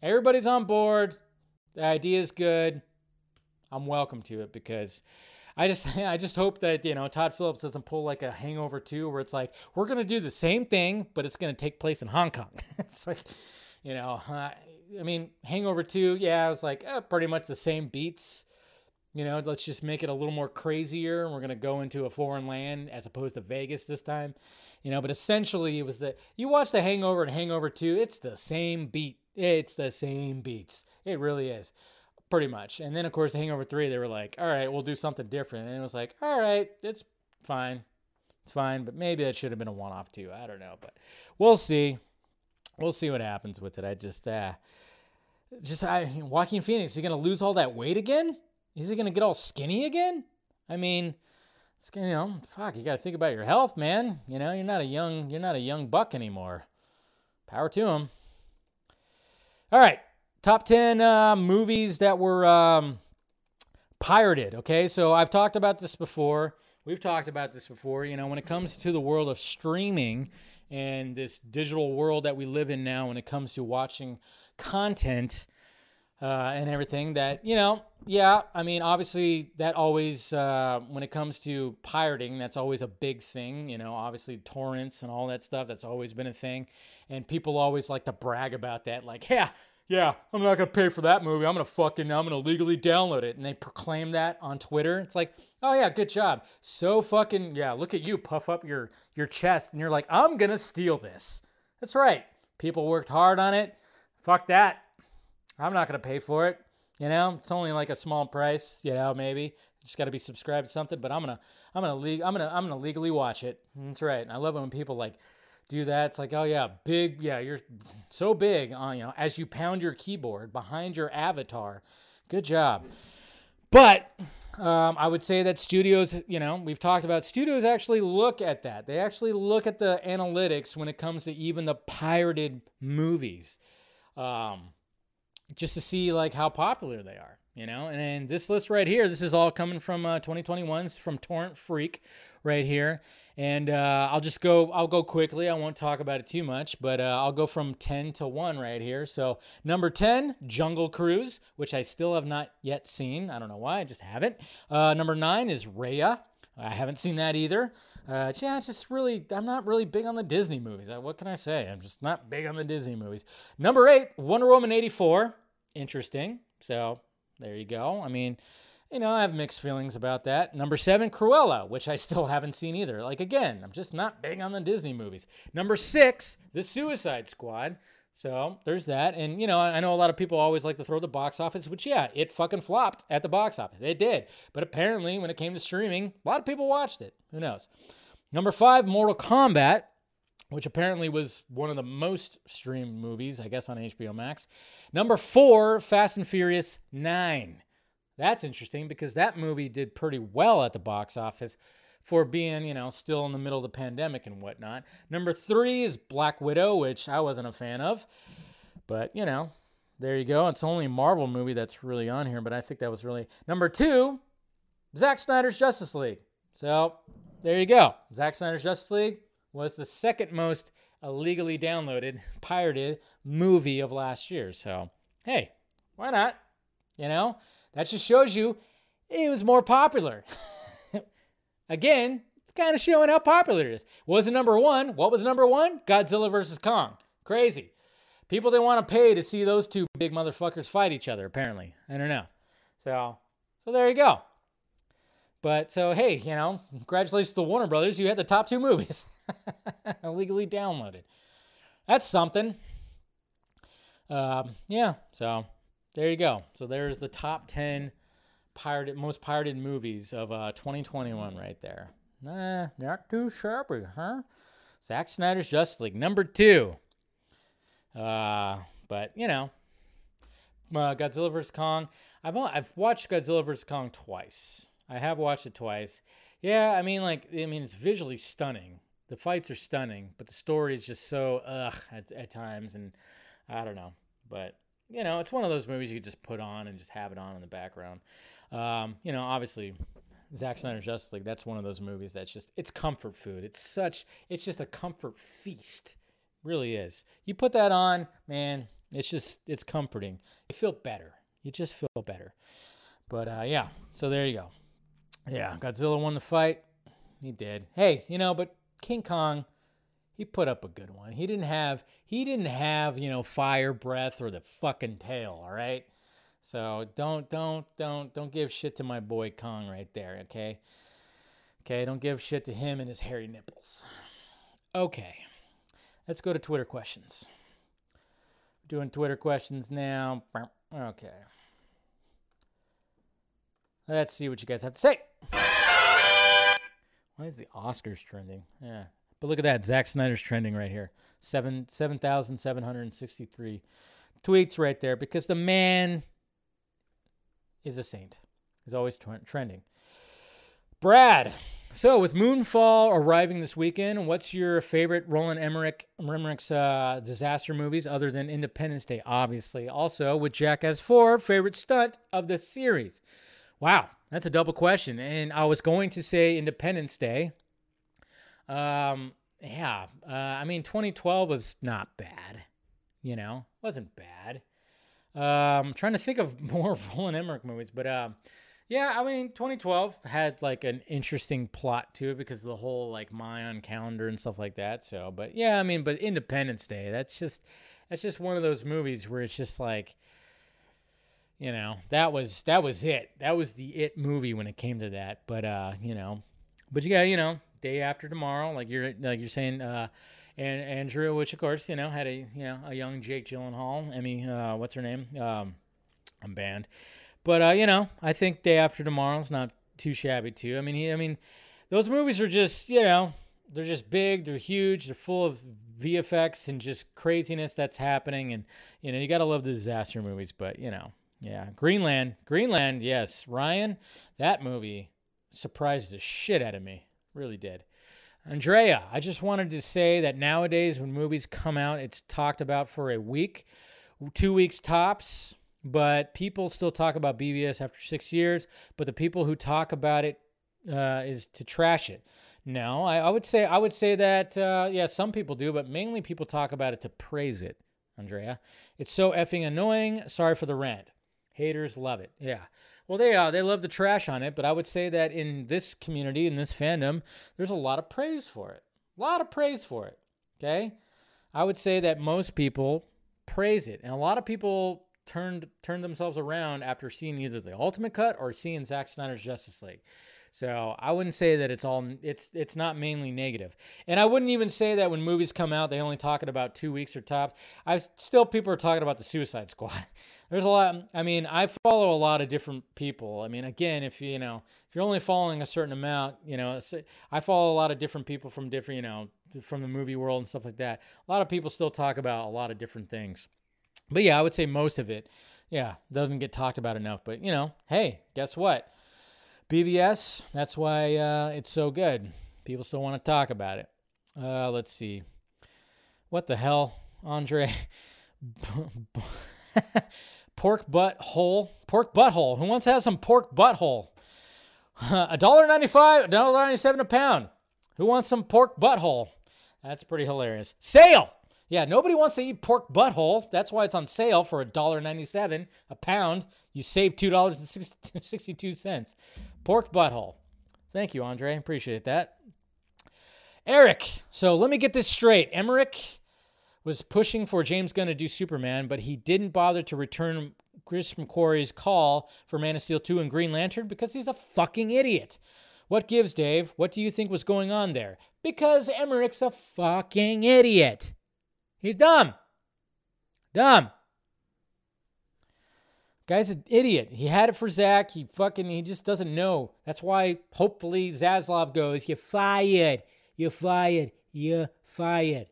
everybody's on board. The idea is good. I'm welcome to it, because I just hope that, you know, Todd Phillips doesn't pull like a Hangover 2 where it's like, we're going to do the same thing, but it's going to take place in Hong Kong. It's like, you know, I mean, Hangover 2, yeah, I was like, pretty much the same beats. You know, let's just make it a little more crazier. And we're going to go into a foreign land as opposed to Vegas this time. You know, but essentially it was you watch The Hangover and Hangover 2, it's the same beat. It's the same beats. It really is. Pretty much. And then, of course, Hangover 3, they were like, all right, we'll do something different. And it was like, all right, it's fine. It's fine. But maybe that should have been a one-off too. I don't know. But we'll see. We'll see what happens with it. Joaquin Phoenix, is he going to lose all that weight again? Is he going to get all skinny again? I mean, it's, you know, fuck, you got to think about your health, man. You know, you're not a young buck anymore. Power to him. All right. Top 10 movies that were pirated, okay? So I've talked about this before. We've talked about this before. You know, when it comes to the world of streaming and this digital world that we live in now, when it comes to watching content and everything that, you know, yeah, I mean, obviously that always, when it comes to pirating, that's always a big thing. You know, obviously torrents and all that stuff, that's always been a thing. And people always like to brag about that, like, yeah, I'm not going to pay for that movie. I'm going to legally download it. And they proclaim that on Twitter. It's like, oh yeah, good job. So fucking, yeah, look at you puff up your chest. And you're like, I'm going to steal this. That's right. People worked hard on it. Fuck that. I'm not going to pay for it. You know, it's only like a small price, you know, maybe. Just got to be subscribed to something, but I'm going to legally watch it. That's right. And I love it when people like do that. It's like, oh yeah, big, yeah, you're so big on, you know, as you pound your keyboard behind your avatar. Good job. But I would say that studios, you know, we've talked about, studios actually look at that. They actually look at the analytics when it comes to even the pirated movies, just to see like how popular they are, you know. And this list right here, this is all coming from 2021's from Torrent Freak right here. And I'll go quickly. I won't talk about it too much, but I'll go from 10 to 1 right here. So number 10, Jungle Cruise, which I still have not yet seen. I don't know why, I just haven't. Number 9 is Raya. I haven't seen that either. Yeah, it's just really, I'm not really big on the Disney movies. What can I say? I'm just not big on the Disney movies. Number 8, Wonder Woman 84. Interesting. So there you go. I mean, you know, I have mixed feelings about that. Number 7, Cruella, which I still haven't seen either. Like, again, I'm just not big on the Disney movies. Number 6, The Suicide Squad. So there's that. And, you know, I know a lot of people always like to throw the box office, which, yeah, it fucking flopped at the box office. It did. But apparently, when it came to streaming, a lot of people watched it. Who knows? Number 5, Mortal Kombat, which apparently was one of the most streamed movies, I guess, on HBO Max. Number 4, Fast and Furious 9. That's interesting because that movie did pretty well at the box office for being, you know, still in the middle of the pandemic and whatnot. Number 3 is Black Widow, which I wasn't a fan of. But, you know, there you go. It's the only Marvel movie that's really on here, but I think that was really... Number 2, Zack Snyder's Justice League. So, there you go. Zack Snyder's Justice League was the second most illegally downloaded, pirated movie of last year. So, hey, why not? You know? That just shows you it was more popular. Again, it's kind of showing how popular it is. Was it number 1? What was number 1? Godzilla versus Kong. Crazy. People didn't want to pay to see those two big motherfuckers fight each other, apparently. I don't know. So there you go. But so, hey, you know, congratulations to Warner Brothers. You had the top 2 movies illegally downloaded. That's something. Yeah, so there you go. So there's the top 10 most pirated movies of 2021 right there. Nah, not too shabby, huh? Zack Snyder's Justice League, number 2. But you know, Godzilla vs Kong. I've watched Godzilla vs Kong twice. I have watched it twice. Yeah, I mean, it's visually stunning. The fights are stunning, but the story is just so at times, and I don't know. But you know, it's one of those movies you could just put on and just have it on in the background. You know, obviously, Zack Snyder's Justice League. That's one of those movies that's just, it's comfort food. It's just a comfort feast. It really is. You put that on, man. It's comforting. You feel better. You just feel better. But yeah, so there you go. Yeah, Godzilla won the fight. He did. Hey, you know, but King Kong, he put up a good one. He didn't have, you know, fire breath or the fucking tail, all right? So don't give shit to my boy Kong right there, okay? Okay, don't give shit to him and his hairy nipples. Okay. Let's go to Twitter questions. We're doing Twitter questions now. Okay. Let's see what you guys have to say. Why is the Oscars trending? Yeah. But look at that. Zack Snyder's trending right here. 7,763 tweets right there because the man is a saint. He's always trending. Brad. So with Moonfall arriving this weekend, what's your favorite Roland Emmerich's disaster movies other than Independence Day, obviously? Also, with Jackass 4, favorite stunt of the series? Wow, that's a double question. And I was going to say Independence Day. Yeah, I mean, 2012 was not bad. You know, wasn't bad. I'm trying to think of more Roland Emmerich movies, but yeah, I mean, 2012 had like an interesting plot to it because of the whole like Mayan calendar and stuff like that. So, but yeah, I mean, but Independence Day, that's just one of those movies where it's just like, you know, that was it. That was the it movie when it came to that. But you know, but you got, you know, Day After Tomorrow, like you're saying, and Andrew, which of course, you know, had a young Jake Gyllenhaal. Emmy, what's her name? I'm banned, but you know, I think Day After Tomorrow's not too shabby too. I mean, those movies are just, you know, they're just big, they're huge, they're full of VFX and just craziness that's happening, and you know, you gotta love the disaster movies, but you know, yeah, Greenland, yes, Ryan, that movie surprised the shit out of me. Really did. Andrea, I just wanted to say that nowadays when movies come out, it's talked about for a week, 2 weeks tops, but people still talk about BVS after 6 years, but the people who talk about it is to trash it. No, I would say that, yeah, some people do, but mainly people talk about it to praise it, Andrea. It's so effing annoying. Sorry for the rant. Haters love it. Yeah. Well, they love the trash on it, but I would say that in this community, in this fandom, there's a lot of praise for it. A lot of praise for it, okay? I would say that most people praise it, and a lot of people turned themselves around after seeing either the Ultimate Cut or seeing Zack Snyder's Justice League. So I wouldn't say that it's not mainly negative. And I wouldn't even say that when movies come out, they only talk about 2 weeks or tops. People are talking about the Suicide Squad. There's a lot. I mean, I follow a lot of different people. I mean, again, if you're only following a certain amount, you know, I follow a lot of different people from different, you know, from the movie world and stuff like that. A lot of people still talk about a lot of different things. But yeah, I would say most of it, yeah, doesn't get talked about enough. But you know, hey, guess what? BVS, that's why it's so good. People still want to talk about it. Let's see. What the hell, Andre? Pork butthole. Who wants to have some pork butthole? $1.95, $1.97 a pound. Who wants some pork butthole? That's pretty hilarious. Sale. Yeah, nobody wants to eat pork butthole. That's why it's on sale for $1.97 a pound. You save $2.62. Pork butthole. Thank you, Andre. Appreciate that. Eric. So let me get this straight. Emmerich was pushing for James Gunn to do Superman, but he didn't bother to return Chris McQuarrie's call for Man of Steel 2 and Green Lantern because he's a fucking idiot. What gives, Dave? What do you think was going on there? Because Emmerich's a fucking idiot. He's dumb. Guy's an idiot. He had it for Zach. He just doesn't know. That's why hopefully Zaslav goes, "You're fired. You're fired. You're fired."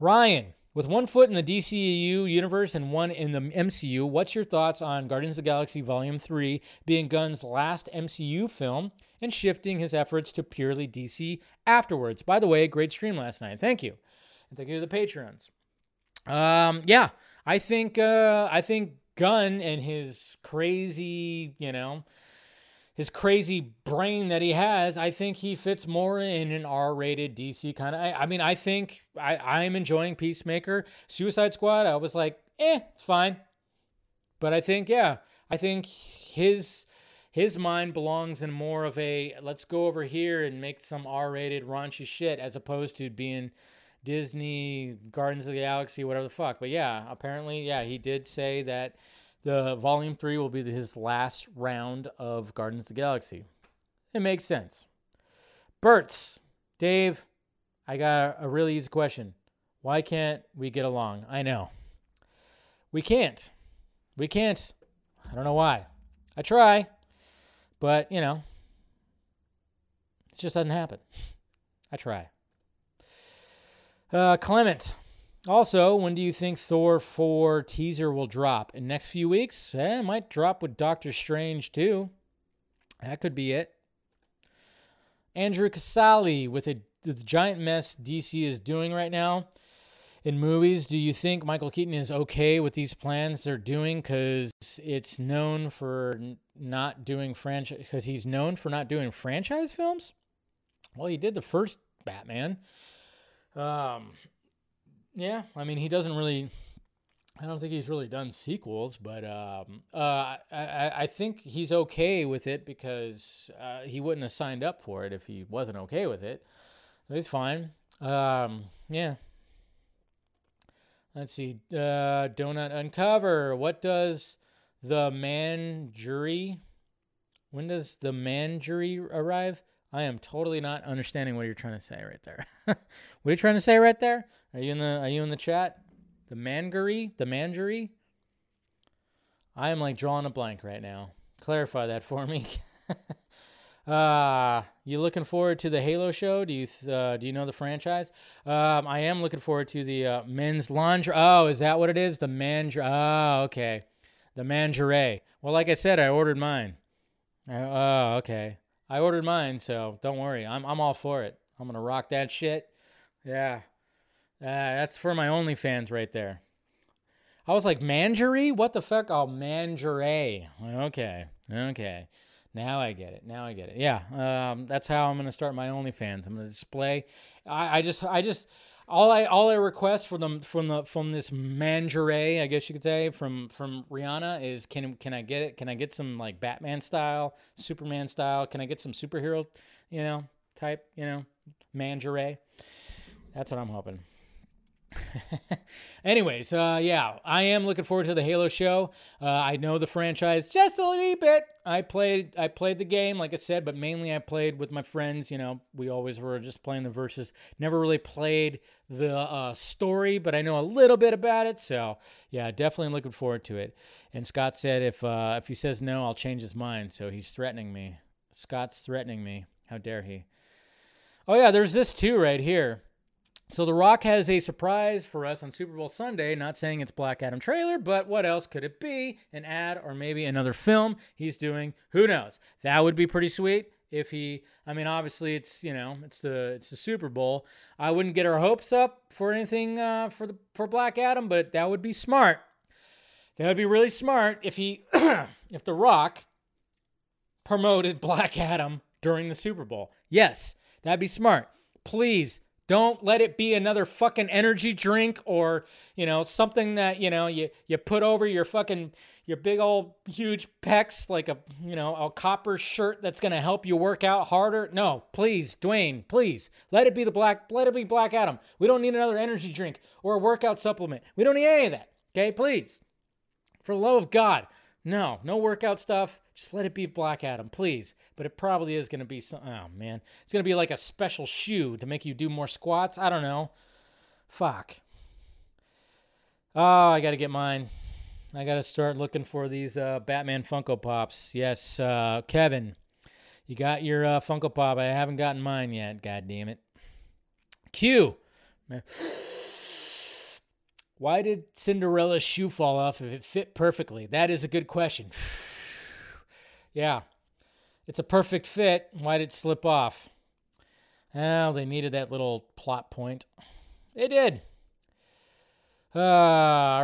Ryan, with one foot in the DCEU universe and one in the MCU, what's your thoughts on Guardians of the Galaxy Volume 3 being Gunn's last MCU film and shifting his efforts to purely DC afterwards? By the way, great stream last night. Thank you. And thank you to the Patrons. Yeah, I think Gunn and his crazy, his crazy brain that he has, I think he fits more in an R-rated DC kind of... I'm enjoying Peacemaker. Suicide Squad, I was like, it's fine. But I think his mind belongs in more of a, let's go over here and make some R-rated raunchy shit, as opposed to being Disney, Guardians of the Galaxy, whatever the fuck. But yeah, apparently, yeah, he did say that the Volume 3 will be his last round of Guardians of the Galaxy. It makes sense. Burtz, Dave, I got a really easy question. Why can't we get along? I know. We can't. We can't. I don't know why. I try. But, it just doesn't happen. I try. Clement. Also, when do you think Thor 4 teaser will drop? In the next few weeks? It might drop with Doctor Strange, too. That could be it. Andrew Casali, with the giant mess DC is doing right now in movies, do you think Michael Keaton is okay with these plans they're doing? Because it's known for not doing franchise... Because he's known for not doing franchise films? Well, he did the first Batman. Yeah, he doesn't really, I don't think he's really done sequels, but I think he's okay with it because he wouldn't have signed up for it if he wasn't okay with it. So he's fine. Yeah. Let's see. Donut Uncover. What does the man jury, when does the man jury arrive? I am totally not understanding what you're trying to say right there. What are you trying to say right there? Are you in the chat? The mangery? The mangery? I am like drawing a blank right now. Clarify that for me. You looking forward to the Halo show? Do you know the franchise? I am looking forward to the men's lingerie. Oh, is that what it is? The mangerie. Oh, okay. The mangerie. Well, like I said, I ordered mine. Oh, okay. I ordered mine, so don't worry. I'm all for it. I'm gonna rock that shit. Yeah. That's for my OnlyFans right there. I was like, mangerie? What the fuck? Oh, mangerie. Okay. Okay. Now I get it. Now I get it. Yeah. That's how I'm gonna start my OnlyFans. I'm gonna display. I request from this mangerie, I guess you could say, from Rihanna is, can I get it? Can I get some like Batman style, Superman style? Can I get some superhero, type, mangerie? That's what I'm hoping. Anyways, yeah, I am looking forward to the Halo show. I know the franchise just a little bit. I played the game, like I said, but mainly I played with my friends. We always were just playing the versus. Never really played the story, but I know a little bit about it. So yeah, definitely looking forward to it. And Scott said if he says no, I'll change his mind. So he's threatening me. Scott's threatening me. How dare he? Oh yeah, there's this too right here. So The Rock has a surprise for us on Super Bowl Sunday, not saying it's Black Adam trailer, but what else could it be? An ad or maybe another film he's doing. Who knows? That would be pretty sweet if he, obviously it's, it's the Super Bowl. I wouldn't get our hopes up for anything for Black Adam, but that would be smart. That would be really smart if he, if The Rock promoted Black Adam during the Super Bowl. Yes, that'd be smart. Please. Don't let it be another fucking energy drink or, something that, you put over your fucking, your big old huge pecs, like a, a copper shirt that's going to help you work out harder. No, please, Dwayne, please let it be Black Adam. We don't need another energy drink or a workout supplement. We don't need any of that. Okay, please. For the love of God. No workout stuff. Just let it be Black Adam, please. But it probably is going to be some... Oh, man. It's going to be like a special shoe to make you do more squats. I don't know. Fuck. Oh, I got to get mine. I got to start looking for these Batman Funko Pops. Yes, Kevin, you got your Funko Pop. I haven't gotten mine yet. God damn it. Q. Why did Cinderella's shoe fall off if it fit perfectly? That is a good question. Yeah. It's a perfect fit. Why did it slip off? Oh, they needed that little plot point. They did. All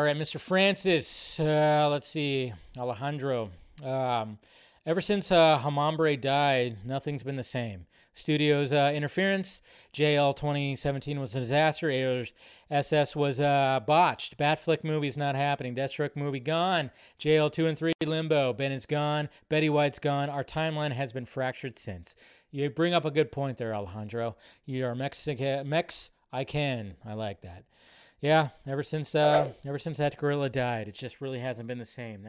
right, Mr. Francis. Let's see. Alejandro. Ever since Hamambre died, nothing's been the same. Studios interference. JL 2017 was a disaster. Ayers SS was botched. Batflick movie's not happening. Deathstroke movie gone. JL 2 and 3 limbo. Ben is gone. Betty White's gone. Our timeline has been fractured since. You bring up a good point there, Alejandro. You are Mex. I can. I like that. Yeah, ever since that gorilla died, it just really hasn't been the same.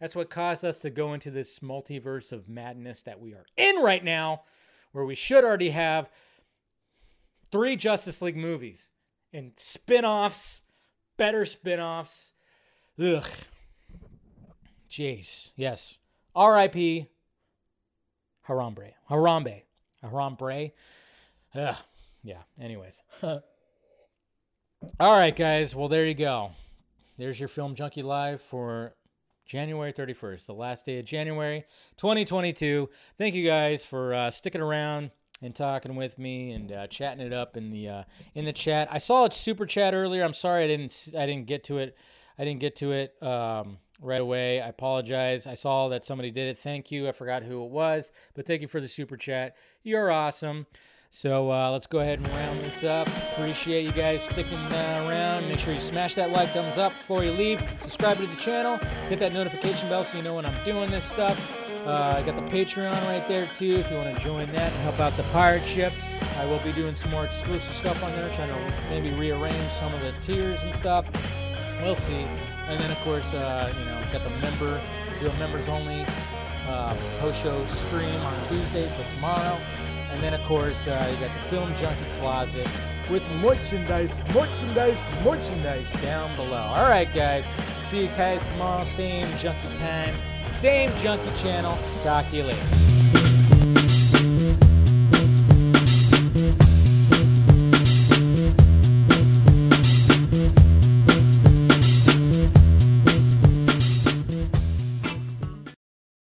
That's what caused us to go into this multiverse of madness that we are in right now, where we should already have 3 Justice League movies and spin-offs, better spin-offs. Ugh. Jeez. Yes. R.I.P. Harambe. Harambe. Harambe. Ugh. Yeah. Anyways. All right, guys. Well, there you go. There's your Film Junkee Live for January 31st, the last day of January 2022. Thank you guys for sticking around and talking with me and chatting it up in the chat. I saw a super chat earlier. I'm sorry I didn't get to it. I didn't get to it right away. I apologize. I saw that somebody did it. Thank you. I forgot who it was, but thank you for the super chat. You're awesome. So let's go ahead and round this up. Appreciate you guys sticking around. Make sure you smash that like, thumbs up before you leave. Subscribe to the channel. Hit that notification bell so you know when I'm doing this stuff. I got the Patreon right there, too, if you want to join that and help out the pirate ship. I will be doing some more exclusive stuff on there, trying to maybe rearrange some of the tiers and stuff. We'll see. And then, of course, got the members-only post-show stream on Tuesday, so tomorrow. And then, of course, you got the Film Junkee Closet with merchandise down below. All right, guys. See you guys tomorrow. Same Junkee time. Same Junkee channel. Talk to you later.